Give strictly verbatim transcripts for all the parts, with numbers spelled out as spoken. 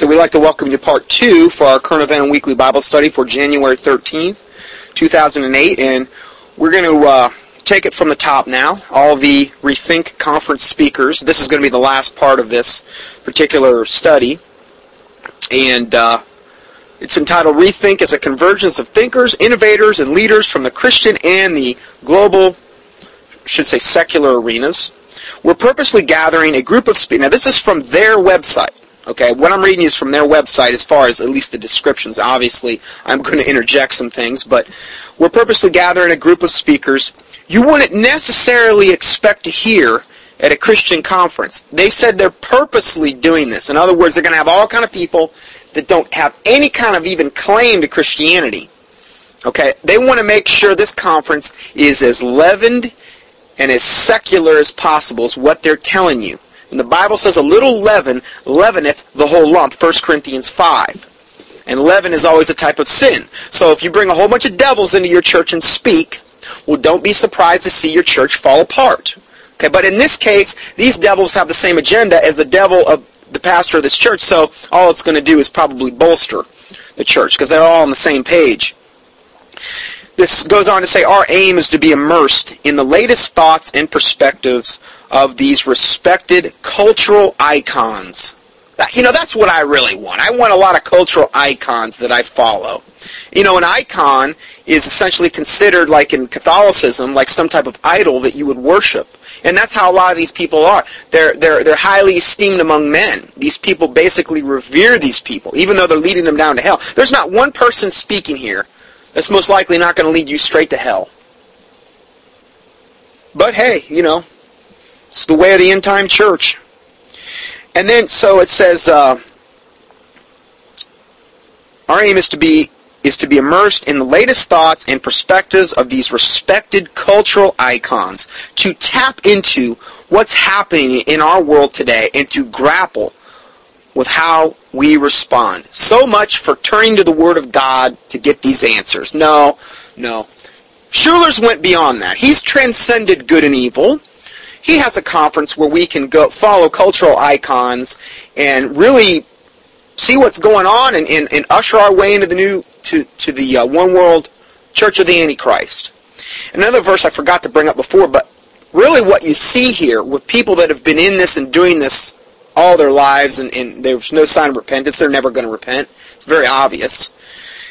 So we'd like to welcome you to part two for our current event and weekly Bible study for January thirteenth, two thousand eight. And we're going to uh, take it from the top now. All the Rethink conference speakers. This is going to be the last part of this particular study. And uh, it's entitled Rethink as a Convergence of Thinkers, Innovators, and Leaders from the Christian and the Global, I should say, secular arenas. We're purposely gathering a group of speakers. Now, this is from their website. Okay, what I'm reading is from their website as far as at least the descriptions. Obviously, I'm going to interject some things, but we're purposely gathering a group of speakers you wouldn't necessarily expect to hear at a Christian conference. They said they're purposely doing this. In other words, they're going to have all kind of people that don't have any kind of even claim to Christianity. Okay, they want to make sure this conference is as leavened and as secular as possible is what they're telling you. And the Bible says a little leaven leaveneth the whole lump, First Corinthians five. And leaven is always a type of sin. So if you bring a whole bunch of devils into your church and speak, well, don't be surprised to see your church fall apart. Okay, but in this case, these devils have the same agenda as the devil of the pastor of this church, so all it's going to do is probably bolster the church, because they're all on the same page. This goes on to say, our aim is to be immersed in the latest thoughts and perspectives of these respected cultural icons. That, you know, that's what I really want. I want a lot of cultural icons that I follow. You know, an icon is essentially considered, like in Catholicism, like some type of idol that you would worship. And that's how a lot of these people are. They're, they're, they're highly esteemed among men. These people basically revere these people, even though they're leading them down to hell. There's not one person speaking here that's most likely not going to lead you straight to hell. But hey, you know, it's the way of the end-time church. And then, so it says, uh, our aim is to be is to be immersed in the latest thoughts and perspectives of these respected cultural icons, to tap into what's happening in our world today and to grapple with how we respond. So much for turning to the Word of God to get these answers. No, no. Schuler's went beyond that. He's transcended good and evil. He has a conference where we can go follow cultural icons and really see what's going on and, and, and usher our way into the new to, to the uh, one world Church of the Antichrist. Another verse I forgot to bring up before, but really what you see here with people that have been in this and doing this all their lives and, and there's no sign of repentance, they're never going to repent, it's very obvious,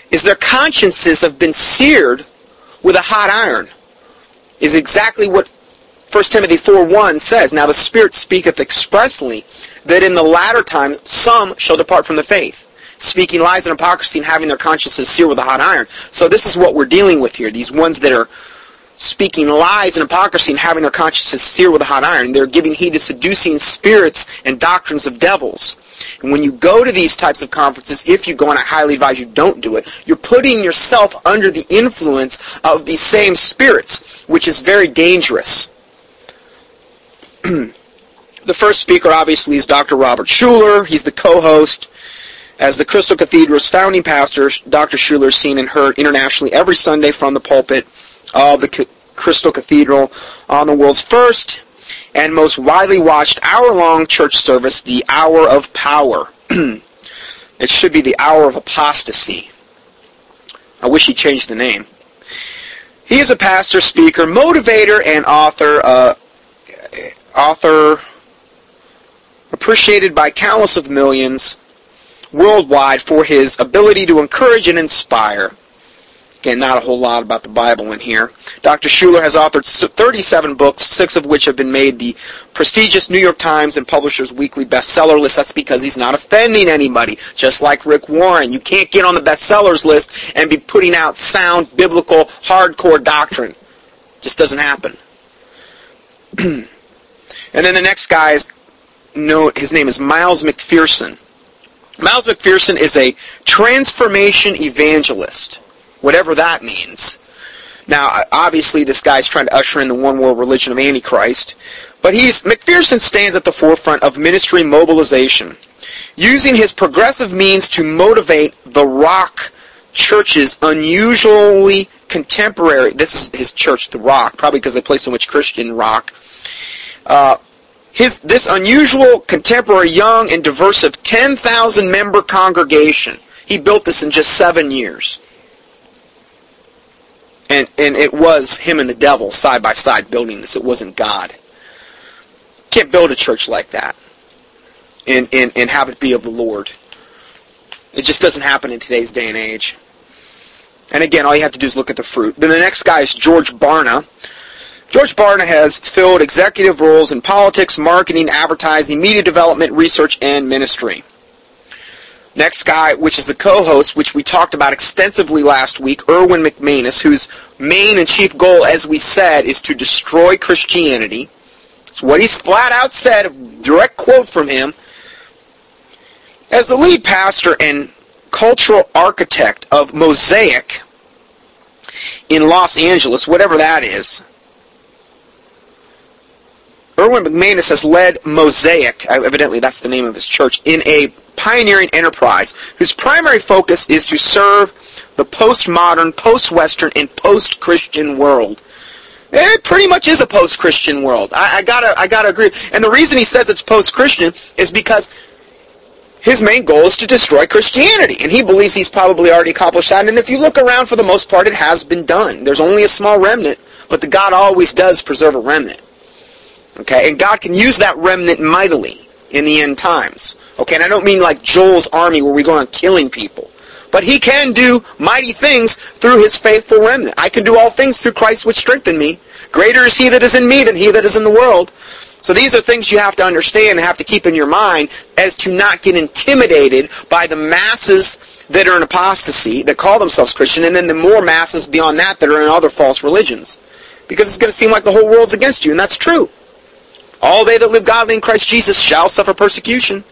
is their consciences have been seared with a hot iron. Is exactly what First Timothy four one says, now the Spirit speaketh expressly, that in the latter time some shall depart from the faith, speaking lies and hypocrisy and having their consciences seared with a hot iron. So this is what we're dealing with here, these ones that are speaking lies and hypocrisy and having their consciences seared with a hot iron. They're giving heed to seducing spirits and doctrines of devils. And when you go to these types of conferences, if you go, and I highly advise you don't do it, you're putting yourself under the influence of these same spirits, which is very dangerous. The first speaker, obviously, is Doctor Robert Schuler. He's the co-host. As the Crystal Cathedral's founding pastor, Doctor Schuler is seen and heard internationally every Sunday from the pulpit of the Crystal Cathedral on the world's first and most widely watched hour-long church service, the Hour of Power. It should be the Hour of Apostasy. I wish he changed the name. He is a pastor, speaker, motivator, and author, uh, author appreciated by countless of millions worldwide for his ability to encourage and inspire. Again, not a whole lot about the Bible in here. Doctor Schuler has authored thirty-seven books, six of which have been made the prestigious New York Times and Publishers Weekly bestseller list. That's because he's not offending anybody, just like Rick Warren. You can't get on the bestsellers list and be putting out sound, biblical, hardcore doctrine. Just doesn't happen. And then the next guy is, no, his name is Miles McPherson. Miles McPherson is a transformation evangelist, whatever that means. Now, obviously, this guy's trying to usher in the one world religion of Antichrist, but he's McPherson stands at the forefront of ministry mobilization, using his progressive means to motivate the Rock Church's unusually contemporary. This is his church, the Rock, probably because they play so much Christian rock. Uh, his, this unusual, contemporary, young, and diverse of ten thousand member congregation. He built this in just seven years. And, and it was him and the devil side by side building this. It wasn't God. Can't build a church like that and, and, and have it be of the Lord. It just doesn't happen in today's day and age. And again, all you have to do is look at the fruit. Then the next guy is George Barna. George Barna has filled executive roles in politics, marketing, advertising, media development, research, and ministry. Next guy, which is the co-host, which we talked about extensively last week, Erwin McManus, whose main and chief goal, as we said, is to destroy Christianity. It's what he's flat out said, a direct quote from him. As the lead pastor and cultural architect of Mosaic in Los Angeles, whatever that is, Erwin McManus has led Mosaic, evidently that's the name of his church, in a pioneering enterprise whose primary focus is to serve the postmodern, post-Western, and post-Christian world. It pretty much is a post-Christian world. I, I gotta, I gotta agree. And the reason he says it's post-Christian is because his main goal is to destroy Christianity, and he believes he's probably already accomplished that. And if you look around, for the most part, it has been done. There's only a small remnant, but the God always does preserve a remnant. Okay, and God can use that remnant mightily in the end times. Okay, and I don't mean like Joel's army where we go on killing people, but He can do mighty things through His faithful remnant. I can do all things through Christ which strengthened me. Greater is He that is in me than he that is in the world. So these are things you have to understand and have to keep in your mind as to not get intimidated by the masses that are in apostasy, that call themselves Christian, and then the more masses beyond that that are in other false religions. Because it's going to seem like the whole world's against you, and that's true. All they that live godly in Christ Jesus shall suffer persecution.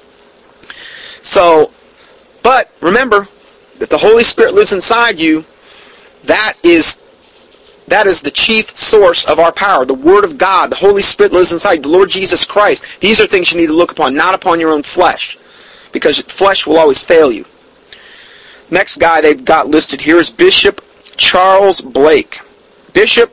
So, but remember that the Holy Spirit lives inside you. That is That is the chief source of our power. The Word of God, the Holy Spirit lives inside, the Lord Jesus Christ. These are things you need to look upon, not upon your own flesh, because flesh will always fail you. Next guy they've got listed here is Bishop Charles Blake. Bishop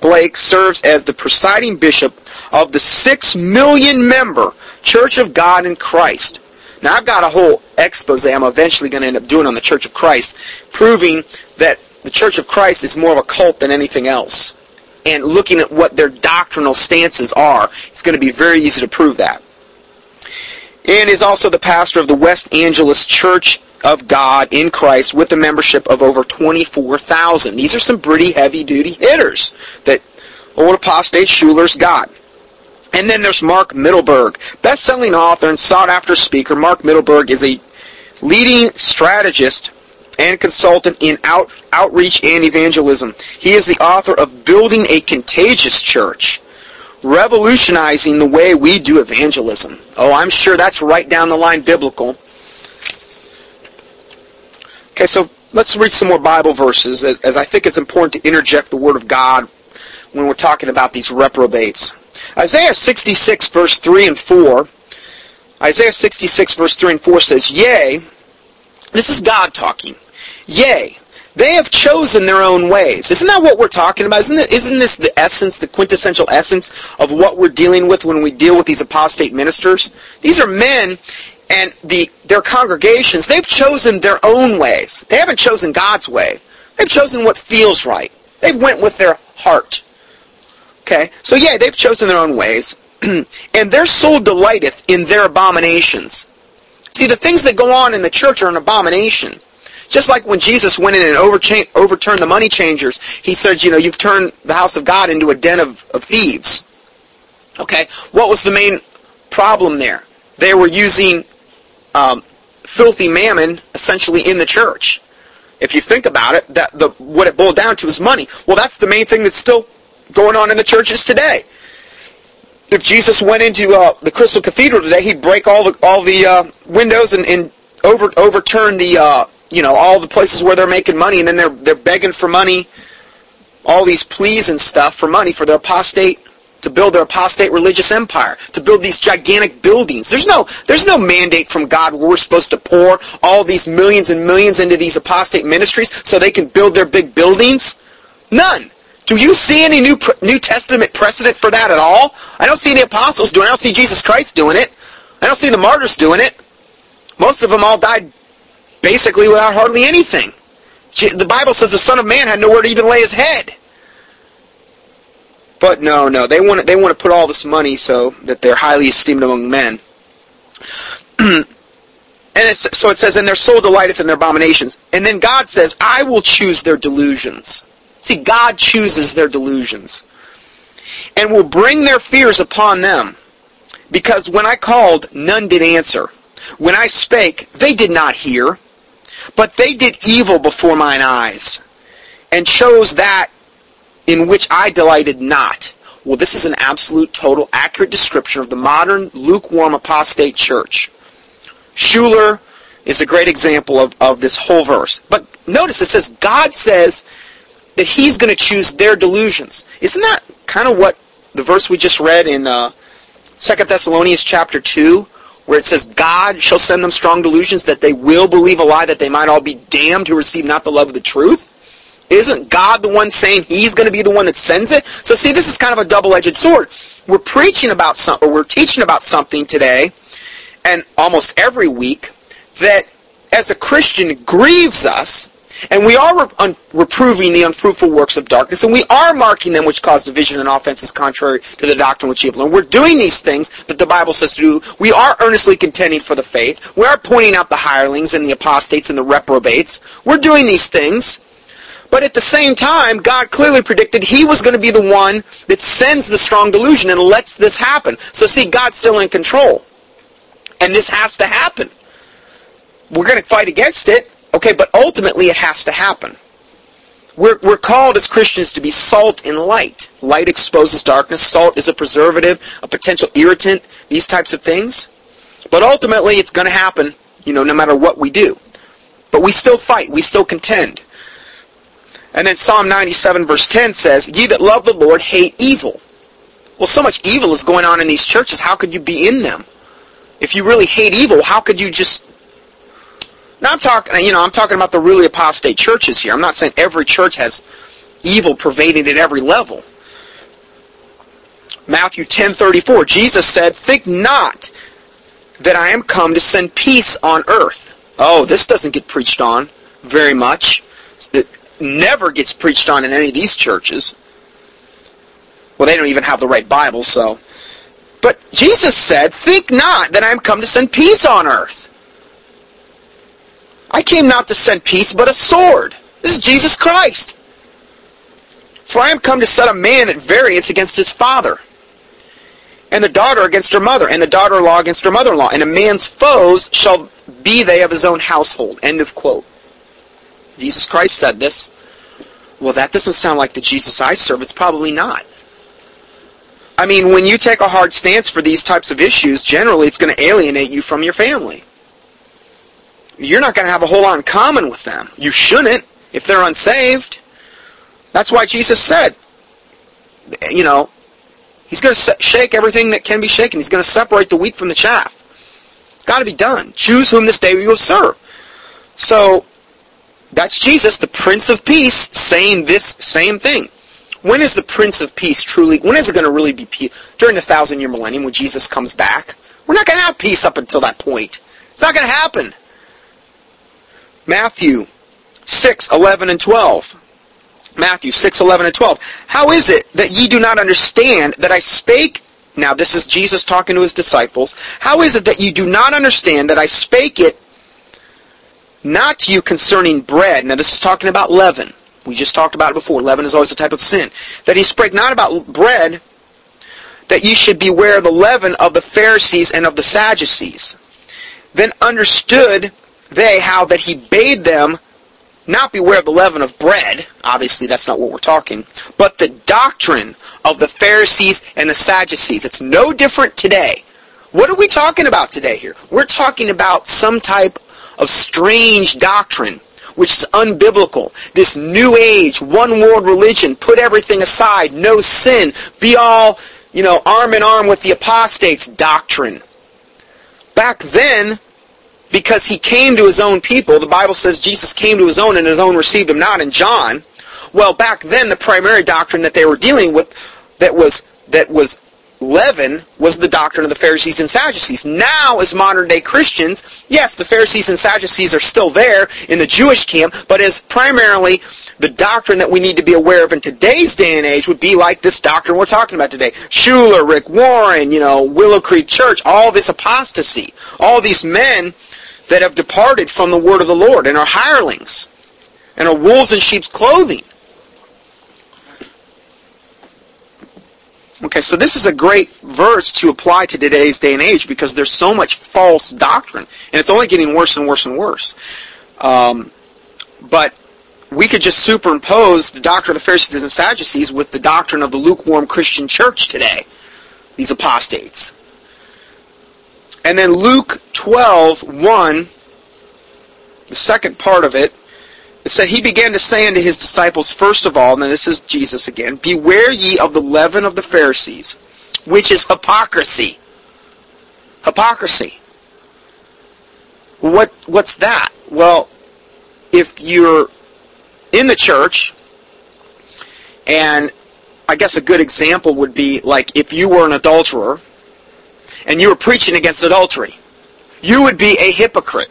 Blake serves as the presiding bishop of the six million member Church of God in Christ. Now I've got a whole expose I'm eventually going to end up doing on the Church of Christ, proving that the Church of Christ is more of a cult than anything else. And looking at what their doctrinal stances are, it's going to be very easy to prove that. And is also the pastor of the West Angeles Church of God in Christ with a membership of over twenty-four thousand. These are some pretty heavy-duty hitters that old apostate Schuler's got. And then there's Mark Middleburg. Best-selling author and sought-after speaker, Mark Middleburg is a leading strategist and consultant in out, outreach and evangelism. He is the author of Building a Contagious Church, Revolutionizing the Way We Do Evangelism. Oh, I'm sure that's right down the line biblical. Okay, so let's read some more Bible verses, as, as I think it's important to interject the Word of God when we're talking about these reprobates. Isaiah sixty-six, verse three and four. Isaiah sixty-six, verse three and four says, Yea, this is God talking. Yea, they have chosen their own ways. Isn't that what we're talking about? Isn't it, isn't this the essence, the quintessential essence of what we're dealing with when we deal with these apostate ministers? These are men and the their congregations. They've chosen their own ways. They haven't chosen God's way. They've chosen what feels right. They've went with their heart. Okay? So yeah, they've chosen their own ways. And their soul delighteth in their abominations. See, the things that go on in the church are an abomination. Just like when Jesus went in and overcha- overturned the money changers, he said, you know, you've turned the house of God into a den of, of thieves. Okay? What was the main problem there? They were using um, filthy mammon, essentially, in the church. If you think about it, that the what it boiled down to is money. Well, that's the main thing that's still going on in the churches today. If Jesus went into uh, the Crystal Cathedral today, he'd break all the all the uh, windows and, and over, overturn the uh, you know all the places where they're making money, and then they're they're begging for money, all these pleas and stuff for money for their apostate to build their apostate religious empire, to build these gigantic buildings. There's no there's no mandate from God where we're supposed to pour all these millions and millions into these apostate ministries so they can build their big buildings. None. Do you see any New New Testament precedent for that at all? I don't see the apostles doing it. I don't see Jesus Christ doing it. I don't see the martyrs doing it. Most of them all died basically without hardly anything. The Bible says the Son of Man had nowhere to even lay his head. But no, no, they want to, they want to put all this money so that they're highly esteemed among men. And it's, so it says, and their soul delighteth in their abominations. And then God says, I will choose their delusions. See, God chooses their delusions. And will bring their fears upon them. Because when I called, none did answer. When I spake, they did not hear. But they did evil before mine eyes, and chose that in which I delighted not. Well, this is an absolute, total, accurate description of the modern, lukewarm, apostate church. Schuller is a great example of, of this whole verse. But notice it says, God says that He's going to choose their delusions. Isn't that kind of what the verse we just read in uh, Second Thessalonians chapter two, where it says, God shall send them strong delusions that they will believe a lie, that they might all be damned who receive not the love of the truth? Isn't God the one saying He's going to be the one that sends it? So see, this is kind of a double-edged sword. We're preaching about something, or we're teaching about something today, and almost every week, that as a Christian grieves us, and we are re- un- reproving the unfruitful works of darkness, and we are marking them which cause division and offenses contrary to the doctrine which you have learned. We're doing these things that the Bible says to do. We are earnestly contending for the faith. We are pointing out the hirelings and the apostates and the reprobates. We're doing these things. But at the same time, God clearly predicted He was going to be the one that sends the strong delusion and lets this happen. So see, God's still in control. And this has to happen. We're going to fight against it, okay, but ultimately it has to happen. We're, we're called as Christians to be salt and light. Light exposes darkness. Salt is a preservative, a potential irritant, these types of things. But ultimately it's going to happen, you know, no matter what we do. But we still fight. We still contend. And then Psalm ninety-seven verse ten says, Ye that love the Lord hate evil. Well, so much evil is going on in these churches. How could you be in them? If you really hate evil, how could you just... Now I'm talking, you know, I'm talking about the really apostate churches here. I'm not saying every church has evil pervading at every level. Matthew ten thirty-four, Jesus said, Think not that I am come to send peace on earth. Oh, this doesn't get preached on very much. It, never gets preached on in any of these churches. Well, they don't even have the right Bible, so. But Jesus said, Think not that I am come to send peace on earth. I came not to send peace, but a sword. This is Jesus Christ. For I am come to set a man at variance against his father, and the daughter against her mother, and the daughter-in-law against her mother-in-law, and a man's foes shall be they of his own household. End of quote. Jesus Christ said this. Well, that doesn't sound like the Jesus I serve. It's probably not. I mean, when you take a hard stance for these types of issues, generally it's going to alienate you from your family. You're not going to have a whole lot in common with them. You shouldn't if they're unsaved. That's why Jesus said, you know, He's going to shake everything that can be shaken. He's going to separate the wheat from the chaff. It's got to be done. Choose whom this day we will serve. So, that's Jesus, the Prince of Peace, saying this same thing. When is the Prince of Peace truly, when is it going to really be peace? During the thousand-year millennium when Jesus comes back? We're not going to have peace up until that point. It's not going to happen. Matthew six eleven and twelve. Matthew six eleven and twelve. How is it that ye do not understand that I spake? Now this is Jesus talking to His disciples. How is it that you do not understand that I spake it not to you concerning bread? Now this is talking about leaven. We just talked about it before. Leaven is always a type of sin. That He spake not about bread, that ye should beware the leaven of the Pharisees and of the Sadducees. Then understood they how that He bade them not beware of the leaven of bread. Obviously that's not what we're talking. But the doctrine of the Pharisees and the Sadducees. It's no different today. What are we talking about today here? We're talking about some type of of strange doctrine, which is unbiblical. This new age, one world religion, put everything aside, no sin, be all, you know, arm in arm with the apostates doctrine. Back then, because He came to His own people, the Bible says Jesus came to His own and His own received Him not in John. Well, back then the primary doctrine that they were dealing with that was that was leaven was the doctrine of the Pharisees and Sadducees. Now, as modern-day Christians, yes, the Pharisees and Sadducees are still there in the Jewish camp, but as primarily the doctrine that we need to be aware of in today's day and age would be like this doctrine we're talking about today. Schuller, Rick Warren, you know, Willow Creek Church, all this apostasy, all these men that have departed from the word of the Lord and are hirelings and are wolves in sheep's clothing. Okay, so this is a great verse to apply to today's day and age because there's so much false doctrine. And it's only getting worse and worse and worse. Um, but we could just superimpose the doctrine of the Pharisees and Sadducees with the doctrine of the lukewarm Christian church today, these apostates. And then Luke twelve, one, the second part of it, it said, he began to say unto his disciples, first of all, and this is Jesus again, beware ye of the leaven of the Pharisees, which is hypocrisy. Hypocrisy. What What's that? Well, if you're in the church, and I guess a good example would be like if you were an adulterer, and you were preaching against adultery, you would be a hypocrite.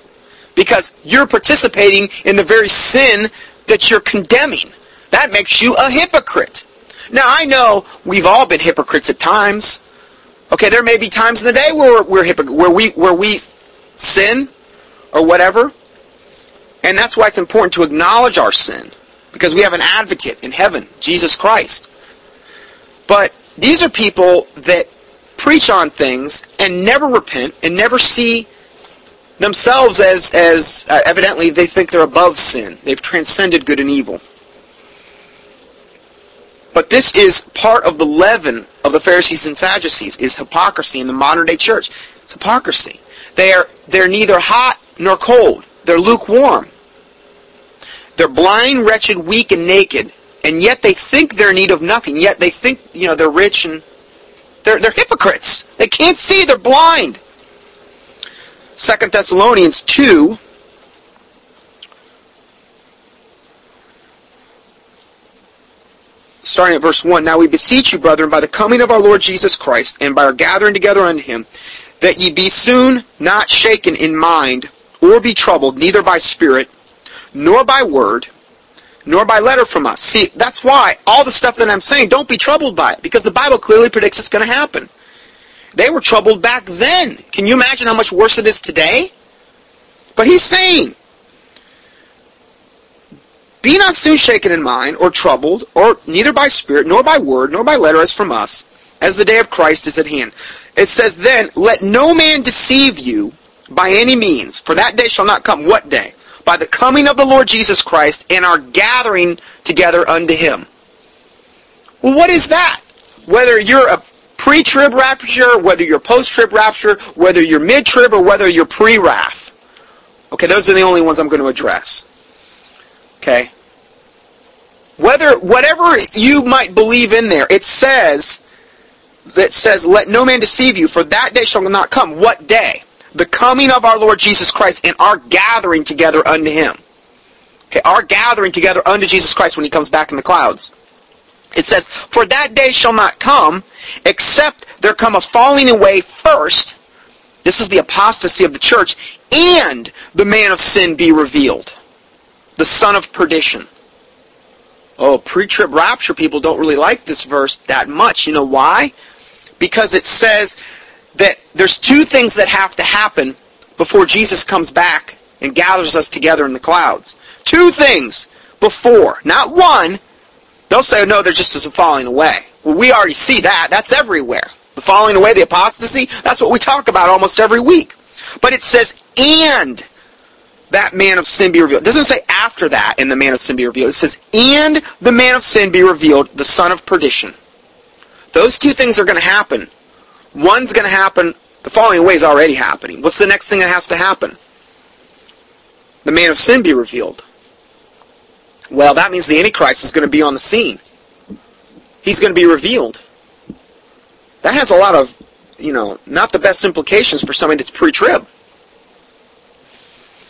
Because you're participating in the very sin that you're condemning. That makes you a hypocrite. Now, I know we've all been hypocrites at times. Okay, there may be times in the day where we're hypocrites, where we where we sin or whatever. And that's why it's important to acknowledge our sin. Because we have an advocate in heaven, Jesus Christ. But these are people that preach on things and never repent and never see themselves as, as uh, evidently they think they're above sin. They've transcended good and evil. But this is part of the leaven of the Pharisees and Sadducees, is hypocrisy in the modern day church. It's hypocrisy. They are, they're neither hot nor cold. They're lukewarm. They're blind, wretched, weak, and naked, and yet they think they're in need of nothing. Yet they think, you know, they're rich, and they're, they're hypocrites. They can't see. They're blind. Second Thessalonians two, starting at verse one, now we beseech you, brethren, by the coming of our Lord Jesus Christ, and by our gathering together unto him, that ye be soon not shaken in mind, or be troubled, neither by spirit, nor by word, nor by letter from us. See, that's why all the stuff that I'm saying, don't be troubled by it, because the Bible clearly predicts it's going to happen. They were troubled back then. Can you imagine how much worse it is today? But he's saying, be not soon shaken in mind, or troubled, or neither by spirit, nor by word, nor by letter as from us, as the day of Christ is at hand. It says then, let no man deceive you by any means, for that day shall not come. What day? By the coming of the Lord Jesus Christ, and our gathering together unto him. Well, what is that? Whether you're a pre-trib rapture, whether you're post-trib rapture, whether you're mid-trib, or whether you're pre-wrath. Okay, those are the only ones I'm going to address. Okay. Whether, whatever you might believe in there, it says, that says, let no man deceive you, for that day shall not come. What day? The coming of our Lord Jesus Christ, and our gathering together unto him. Okay, our gathering together unto Jesus Christ when he comes back in the clouds. It says, for that day shall not come, except there come a falling away first. This is the apostasy of the church. And the man of sin be revealed, the son of perdition. Oh, pre-trib rapture people don't really like this verse that much. You know why? Because it says that there's two things that have to happen before Jesus comes back and gathers us together in the clouds. Two things before, not one. They'll say, oh, no, they're just as a falling away. Well, we already see that. That's everywhere. The falling away, the apostasy, that's what we talk about almost every week. But it says, and that man of sin be revealed. It doesn't say after that and the man of sin be revealed. It says, and the man of sin be revealed, the son of perdition. Those two things are going to happen. One's going to happen. The falling away is already happening. What's the next thing that has to happen? The man of sin be revealed. Well, that means the Antichrist is going to be on the scene. He's going to be revealed. That has a lot of, you know, not the best implications for somebody that's pre-trib.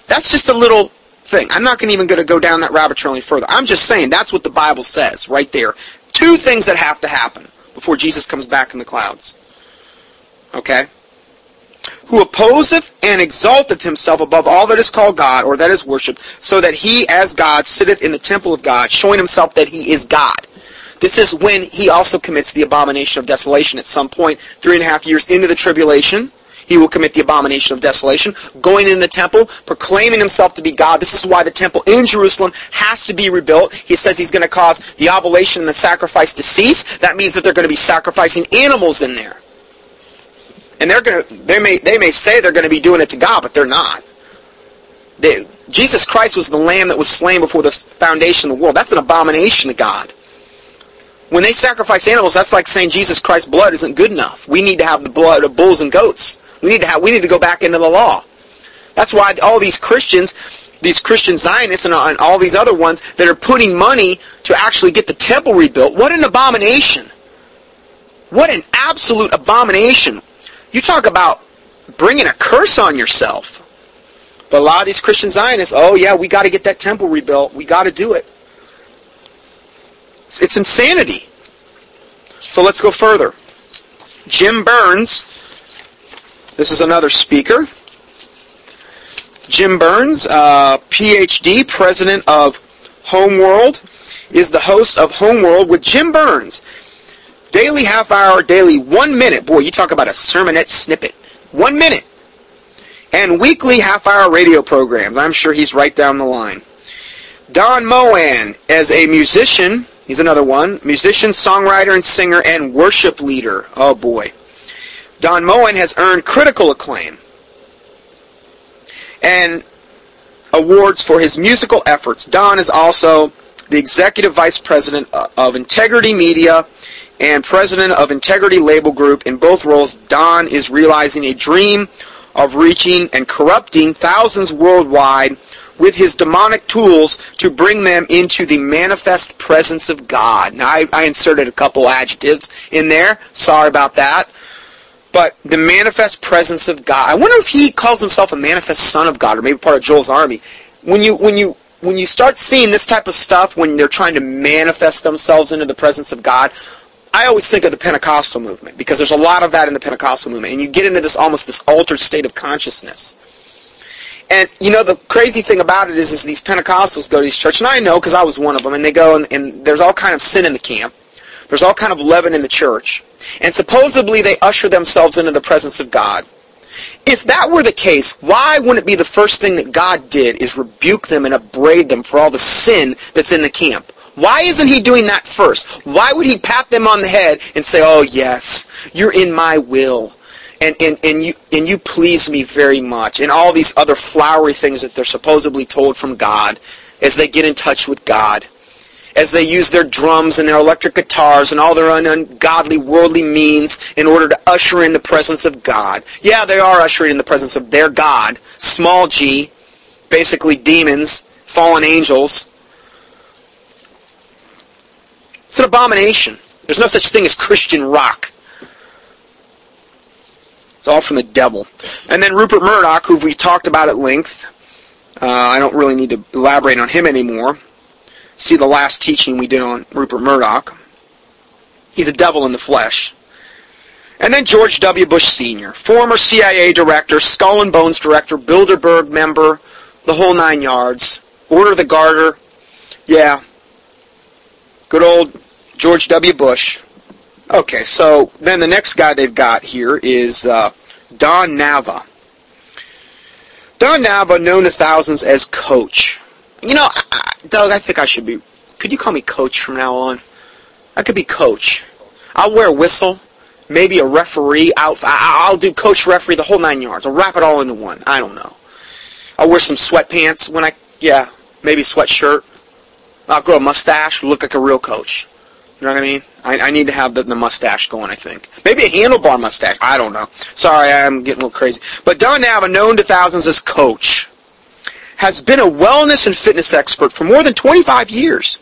That's just a little thing. I'm not gonna even going to go down that rabbit trail any further. I'm just saying that's what the Bible says right there. Two things that have to happen before Jesus comes back in the clouds. Okay? Who opposeth and exalteth himself above all that is called God, or that is worshipped, so that he as God sitteth in the temple of God, showing himself that he is God. This is when he also commits the abomination of desolation at some point, three and a half years into the tribulation. He will commit the abomination of desolation, going in the temple, proclaiming himself to be God. This is why the temple in Jerusalem has to be rebuilt. He says he's going to cause the oblation and the sacrifice to cease. That means that they're going to be sacrificing animals in there. And they're going to, they may, they may say they're going to be doing it to God, but they're not. They, Jesus Christ was the lamb that was slain before the foundation of the world. That's an abomination to God. When they sacrifice animals, that's like saying Jesus Christ's blood isn't good enough. We need to have the blood of bulls and goats. We need to have, we need to go back into the law. That's why all these Christians, these Christian Zionists and, and all these other ones that are putting money to actually get the temple rebuilt, what an abomination. What an absolute abomination. You talk about bringing a curse on yourself. But a lot of these Christian Zionists, oh yeah, we got to get that temple rebuilt. We got to do it. It's, it's insanity. So let's go further. Jim Burns. This is another speaker. Jim Burns, uh, P H D, president of Homeworld, is the host of Homeworld with Jim Burns. Daily half hour, daily one minute. Boy, you talk about a sermonette snippet. One minute. And weekly half hour radio programs. I'm sure he's right down the line. Don Moen, as a musician, he's another one. Musician, songwriter, and singer, and worship leader. Oh boy. Don Moen has earned critical acclaim and awards for his musical efforts. Don is also the executive vice president of Integrity Media and president of Integrity Label Group. In both roles, Don is realizing a dream of reaching and corrupting thousands worldwide with his demonic tools to bring them into the manifest presence of God. Now, I, I inserted a couple adjectives in there. Sorry about that. But the manifest presence of God. I wonder if he calls himself a manifest son of God, or maybe part of Joel's army. When you when you when you start seeing this type of stuff, when they're trying to manifest themselves into the presence of God, I always think of the Pentecostal movement, because there's a lot of that in the Pentecostal movement, and you get into this almost this altered state of consciousness. And you know, the crazy thing about it is, is these Pentecostals go to these churches, and I know because I was one of them, and they go and, and there's all kind of sin in the camp. There's all kind of leaven in the church. And supposedly they usher themselves into the presence of God. If that were the case, why wouldn't it be the first thing that God did is rebuke them and upbraid them for all the sin that's in the camp? Why isn't he doing that first? Why would he pat them on the head and say, oh yes, you're in my will. And, and, and, you, and you please me very much. And all these other flowery things that they're supposedly told from God as they get in touch with God. As they use their drums and their electric guitars and all their ungodly worldly means in order to usher in the presence of God. Yeah, they are ushering in the presence of their God, small g, basically demons, fallen angels. It's an abomination. There's no such thing as Christian rock. It's all from the devil. And then Rupert Murdoch, who we talked about at length, uh, I don't really need to elaborate on him anymore. See the last teaching we did on Rupert Murdoch. He's a devil in the flesh. And then George W. Bush Senior, former C I A director, Skull and Bones director, Bilderberg member, the whole nine yards, Order of the Garter. Yeah. Good old George W. Bush. Okay, so then the next guy they've got here is uh, Don Nava. Don Nava, known to thousands as Coach. You know, I, Doug, I think I should be... Could you call me Coach from now on? I could be Coach. I'll wear a whistle, maybe a referee outfit. I'll do Coach, referee, the whole nine yards. I'll wrap it all into one. I don't know. I'll wear some sweatpants when I... Yeah, maybe a sweatshirt. I'll grow a mustache, look like a real coach. You know what I mean? I, I need to have the, the mustache going, I think. Maybe a handlebar mustache. I don't know. Sorry, I'm getting a little crazy. But Don Nava, known to thousands as Coach, has been a wellness and fitness expert for more than twenty-five years.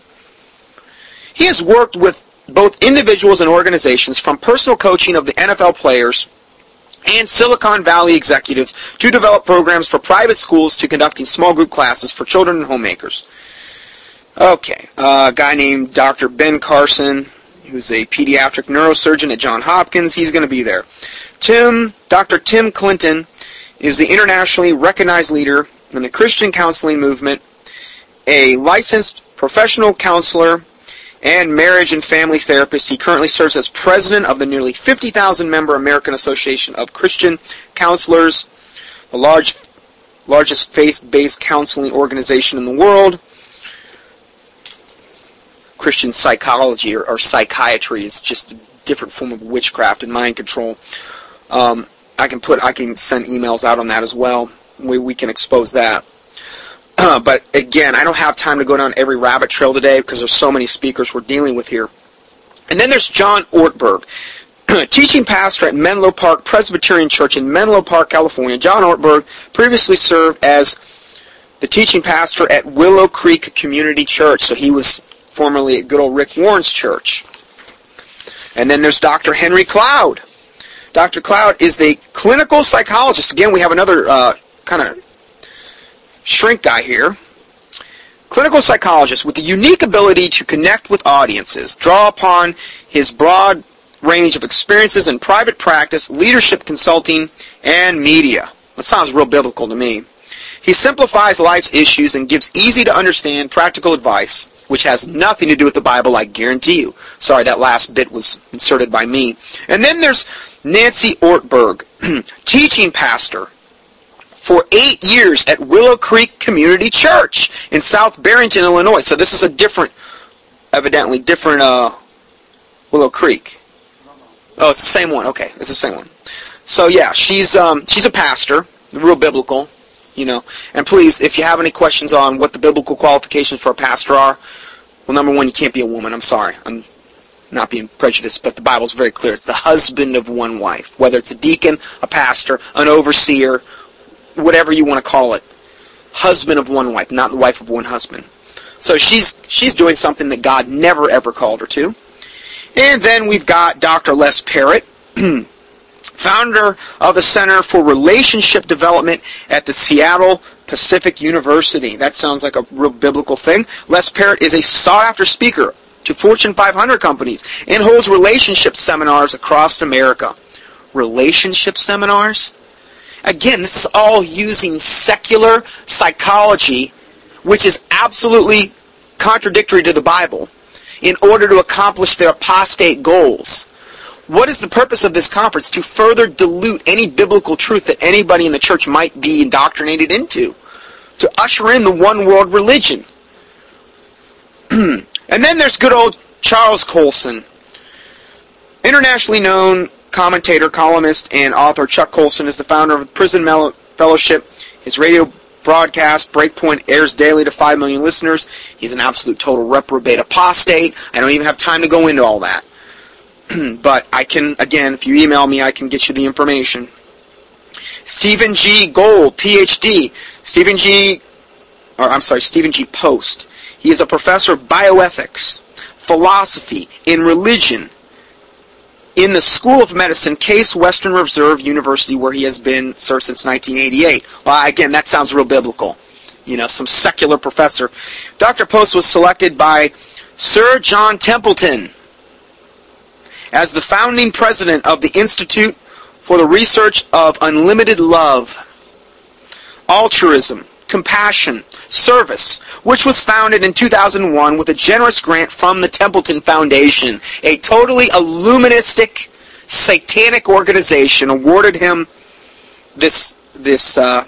He has worked with both individuals and organizations, from personal coaching of the N F L players and Silicon Valley executives to develop programs for private schools to conducting small group classes for children and homemakers. Okay, uh, a guy named Doctor Ben Carson, who's a pediatric neurosurgeon at Johns Hopkins, he's going to be there. Tim, Doctor Tim Clinton is the internationally recognized leader in the Christian counseling movement, a licensed professional counselor, and marriage and family therapist. He currently serves as president of the nearly fifty thousand member American Association of Christian Counselors, the large, largest faith-based counseling organization in the world. Christian psychology or, or psychiatry is just a different form of witchcraft and mind control. Um, I can put, I can send emails out on that as well. We, we can expose that. Uh, but again, I don't have time to go down every rabbit trail today because there's so many speakers we're dealing with here. And then there's John Ortberg, teaching pastor at Menlo Park Presbyterian Church in Menlo Park, California. John Ortberg previously served as the teaching pastor at Willow Creek Community Church, so he was formerly at good old Rick Warren's church. And then there's Doctor Henry Cloud. Doctor Cloud is the clinical psychologist. Again, we have another uh, kind of shrink guy here. Clinical psychologist with the unique ability to connect with audiences, draw upon his broad range of experiences in private practice, leadership consulting, and media. That sounds real biblical to me. He simplifies life's issues and gives easy to understand practical advice, which has nothing to do with the Bible, I guarantee you. Sorry, that last bit was inserted by me. And then there's Nancy Ortberg, teaching pastor for eight years at Willow Creek Community Church in South Barrington, Illinois. So this is a different, evidently different uh, Willow Creek. Oh, it's the same one. Okay, it's the same one. So yeah, she's um, she's a pastor, real biblical, you know. And please, if you have any questions on what the biblical qualifications for a pastor are, well, number one, you can't be a woman. I'm sorry. I'm not being prejudiced, but the Bible's very clear. It's the husband of one wife, whether it's a deacon, a pastor, an overseer, whatever you want to call it. Husband of one wife, not the wife of one husband. So she's she's doing something that God never ever called her to. And then we've got Doctor Les Parrott, founder of the Center for Relationship Development at the Seattle Pacific University. That sounds like a real biblical thing. Les Parrott is a sought-after speaker to Fortune five hundred companies and holds relationship seminars across America. Relationship seminars? Again, this is all using secular psychology, which is absolutely contradictory to the Bible, in order to accomplish their apostate goals. What is the purpose of this conference? To further dilute any biblical truth that anybody in the church might be indoctrinated into. To usher in the one world religion. And then there's good old Charles Colson, internationally known commentator, columnist, and author. Chuck Colson is the founder of the Prison Fellowship. His radio broadcast, Breakpoint, airs daily to five million listeners. He's an absolute total reprobate apostate. I don't even have time to go into all that. But I can, again, if you email me, I can get you the information. Stephen G. Gold, P H D. Stephen G. or I'm sorry, Stephen G. Post. He is a professor of bioethics, philosophy, and religion in the School of Medicine, Case Western Reserve University, where he has been served since nineteen eighty-eight. Well, again, that sounds real biblical. You know, some secular professor. Doctor Post was selected by Sir John Templeton as the founding president of the Institute for the Research of Unlimited Love, Altruism, Compassion, Service, which was founded in two thousand one with a generous grant from the Templeton Foundation. A totally illuministic, satanic organization awarded him this. This uh,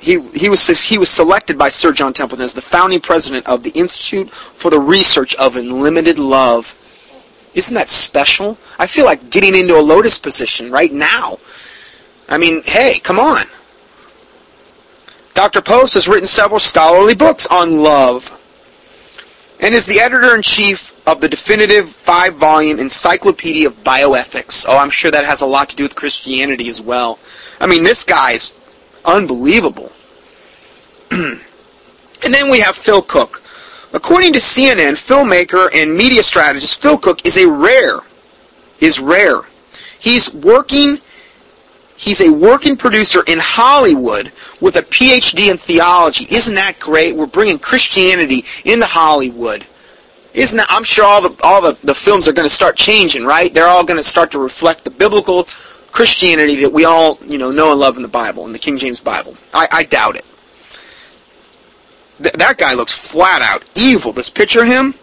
he he was he was selected by Sir John Templeton as the founding president of the Institute for the Research of Unlimited Love. Isn't that special? I feel like getting into a Lotus position right now. I mean, hey, come on. Doctor Post has written several scholarly books on love and is the editor-in-chief of the definitive five-volume Encyclopedia of Bioethics. Oh, I'm sure that has a lot to do with Christianity as well. I mean, this guy's unbelievable. And then we have Phil Cook. According to C N N, filmmaker and media strategist Phil Cook is a rare, is rare. He's working, he's a working producer in Hollywood with a P H D in theology. Isn't that great? We're bringing Christianity into Hollywood. Isn't that, I'm sure all the all the, the films are going to start changing, right? They're all going to start to reflect the biblical Christianity that we all, you know, know and love in the Bible, in the King James Bible. I, I doubt it. Th- that guy looks flat out evil. This picture of him,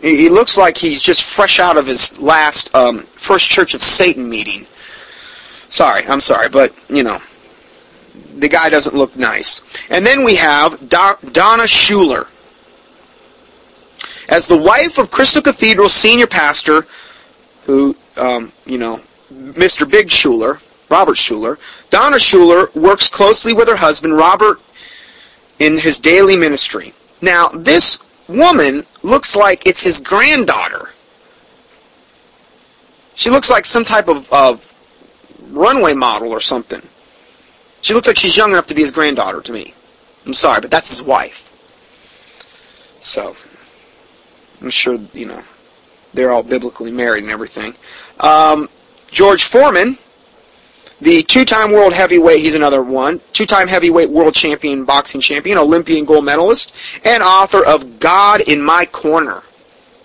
he, he looks like he's just fresh out of his last um, First Church of Satan meeting. Sorry, I'm sorry, but, you know, the guy doesn't look nice. And then we have Do- Donna Schuler. As the wife of Crystal Cathedral senior pastor, who, um, you know, Mister Big Schuler, Robert Schuler, Donna Schuler works closely with her husband, Robert, in his daily ministry. Now, this woman looks like it's his granddaughter. She looks like some type of, of runway model or something. She looks like she's young enough to be his granddaughter to me. I'm sorry, but that's his wife. So, I'm sure, you know, they're all biblically married and everything. Um... George Foreman, the two-time world heavyweight, he's another one, two-time heavyweight world champion, boxing champion, Olympian gold medalist, and author of God in My Corner.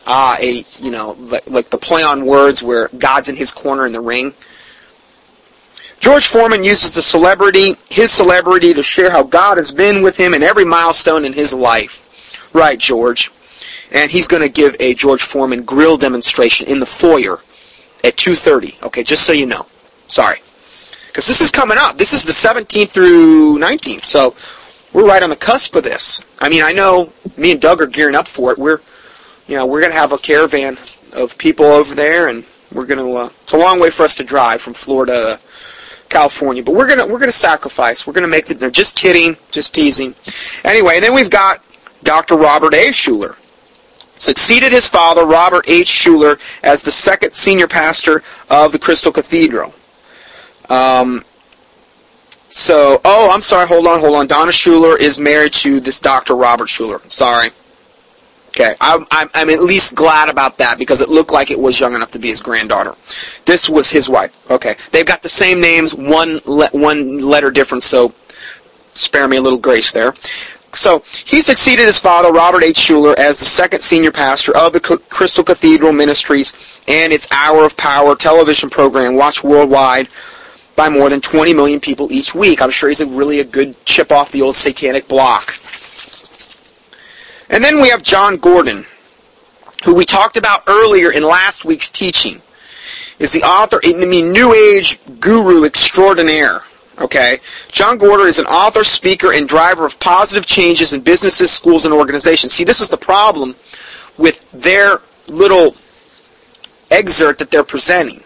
Ah, a, you know, like, like the play on words where God's in his corner in the ring. George Foreman uses the celebrity, his celebrity, to share how God has been with him in every milestone in his life. Right, George. And he's going to give a George Foreman grill demonstration in the foyer at two thirty, okay, just so you know. Sorry. Because this is coming up. This is the seventeenth through nineteenth, so we're right on the cusp of this. I mean, I know me and Doug are gearing up for it. We're, you know, we're going to have a caravan of people over there, and we're going to, uh, it's a long way for us to drive from Florida to California, but we're going to, we're going to sacrifice. We're going to make the, no, just kidding, just teasing. Anyway, and then we've got Doctor Robert A. Schuler. Succeeded his father, Robert H. Schuler, as the second senior pastor of the Crystal Cathedral. Um, so, oh, I'm sorry, hold on, hold on. Donna Schuler is married to this Doctor Robert Schuler. Sorry. Okay, I'm, I'm, I'm at least glad about that because it looked like it was young enough to be his granddaughter. This was his wife. Okay, they've got the same names, one le- one letter difference, so spare me a little grace there. So, he succeeded his father, Robert H. Schuler, as the second senior pastor of the Crystal Cathedral Ministries and its Hour of Power television program, watched worldwide by more than twenty million people each week. I'm sure he's a really a good chip off the old satanic block. And then we have John Gordon, who we talked about earlier in last week's teaching, is the author, I mean, New Age guru extraordinaire. Okay, John Gordon is an author, speaker, and driver of positive changes in businesses, schools, and organizations. See, this is the problem with their little excerpt that they're presenting.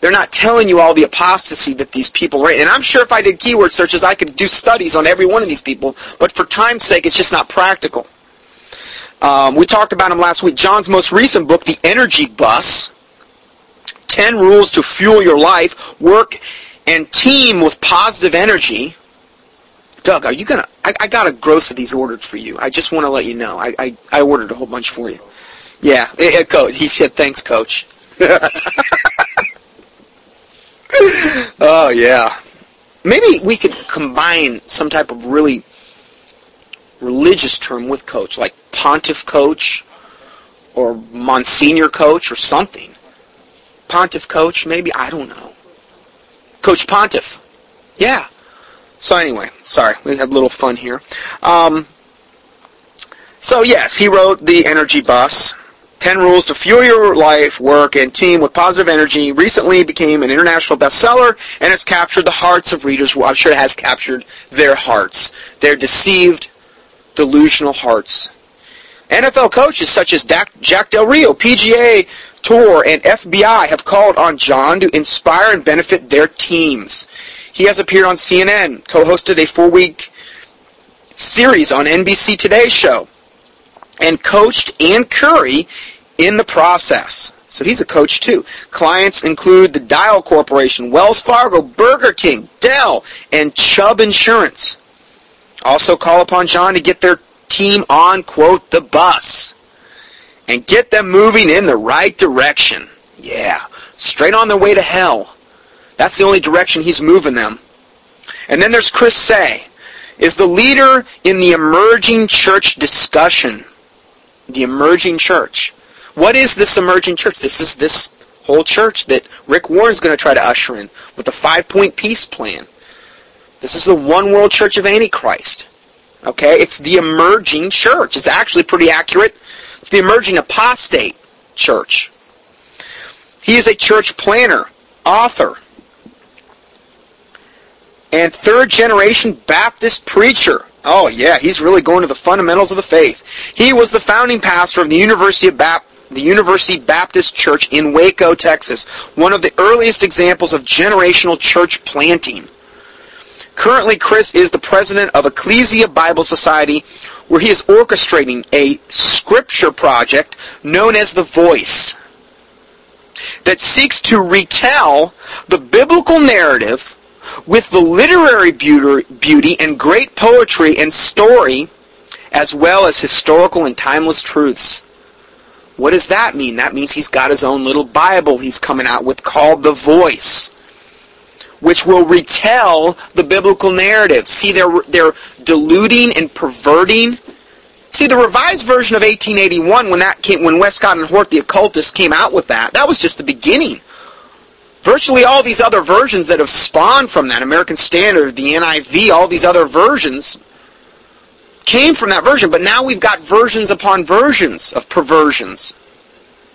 They're not telling you all the apostasy that these people are in. And I'm sure if I did keyword searches, I could do studies on every one of these people, but for time's sake, it's just not practical. Um, we talked about him last week. John's most recent book, The Energy Bus, ten rules to Fuel Your Life, Work and Team with Positive Energy. Doug, are you gonna? I, I got a gross of these ordered for you. I just want to let you know. I, I, I ordered a whole bunch for you. Yeah, it, it, coach. He said, "Thanks, coach." Oh yeah. Maybe we could combine some type of really religious term with coach, like Pontiff Coach or Monsignor Coach or something. Pontiff Coach, maybe, I don't know. Coach Pontiff. Yeah. So anyway, sorry. We had a little fun here. Um, so yes, he wrote The Energy Bus, ten rules to Fuel Your Life, Work, and Team with Positive Energy. Recently became an international bestseller and has captured the hearts of readers. Well, I'm sure it has captured their hearts, their deceived, delusional hearts. N F L coaches such as Jack Del Rio, P G A Tour, and F B I have called on John to inspire and benefit their teams. He has appeared on C N N, co-hosted a four-week series on N B C Today show, and coached Ann Curry in the process. So he's a coach too. Clients include the Dial Corporation, Wells Fargo, Burger King, Dell, and Chubb Insurance. Also call upon John to get their team on, quote, the bus, and get them moving in the right direction. Yeah. straight on their way to hell. That's the only direction he's moving them. And then there's Chris Say, is the leader in the emerging church discussion. The emerging church. What is this emerging church? This is this whole church that Rick Warren's going to try to usher in with the five-point peace plan. This is the one world church of Antichrist. Okay, it's the emerging church. It's actually pretty accurate. It's the emerging apostate church. He is a church planner, author, and third-generation Baptist preacher. Oh, yeah, he's really going to the fundamentals of the faith. He was the founding pastor of the University of Bap- the University Baptist Church in Waco, Texas, one of the earliest examples of generational church planting. Currently, Chris is the president of Ecclesia Bible Society, where he is orchestrating a scripture project known as The Voice that seeks to retell the biblical narrative with the literary beauty and great poetry and story, as well as historical and timeless truths. What does that mean? That means he's got his own little Bible he's coming out with called The Voice, which will retell the biblical narrative. See, they're, they're diluting and perverting. See, the Revised Version of eighteen eighty-one, when that came, when Westcott and Hort, the occultists, came out with that, that was just the beginning. Virtually all these other versions that have spawned from that, American Standard, the N I V, all these other versions, came from that version. But now we've got versions upon versions of perversions.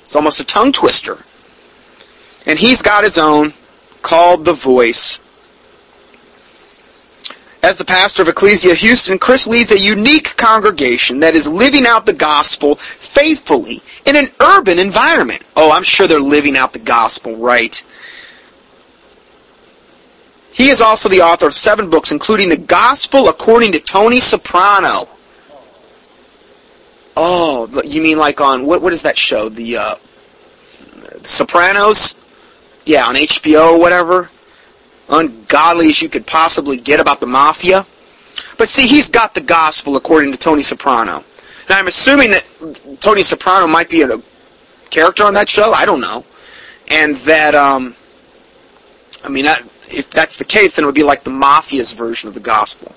It's almost a tongue twister. And he's got his own, called The Voice. As the pastor of Ecclesia Houston, Chris leads a unique congregation that is living out the gospel faithfully in an urban environment. Oh, I'm sure they're living out the gospel, right? He is also the author of seven books, including The Gospel According to Tony Soprano. Oh, you mean like on, what, what is that show? The, uh, the Sopranos? Yeah, on H B O or whatever. Ungodly as you could possibly get about the mafia. But see, he's got the gospel according to Tony Soprano. Now, I'm assuming that Tony Soprano might be a character on that show. I don't know. And that, um, I mean, that, if that's the case, then it would be like the mafia's version of the gospel.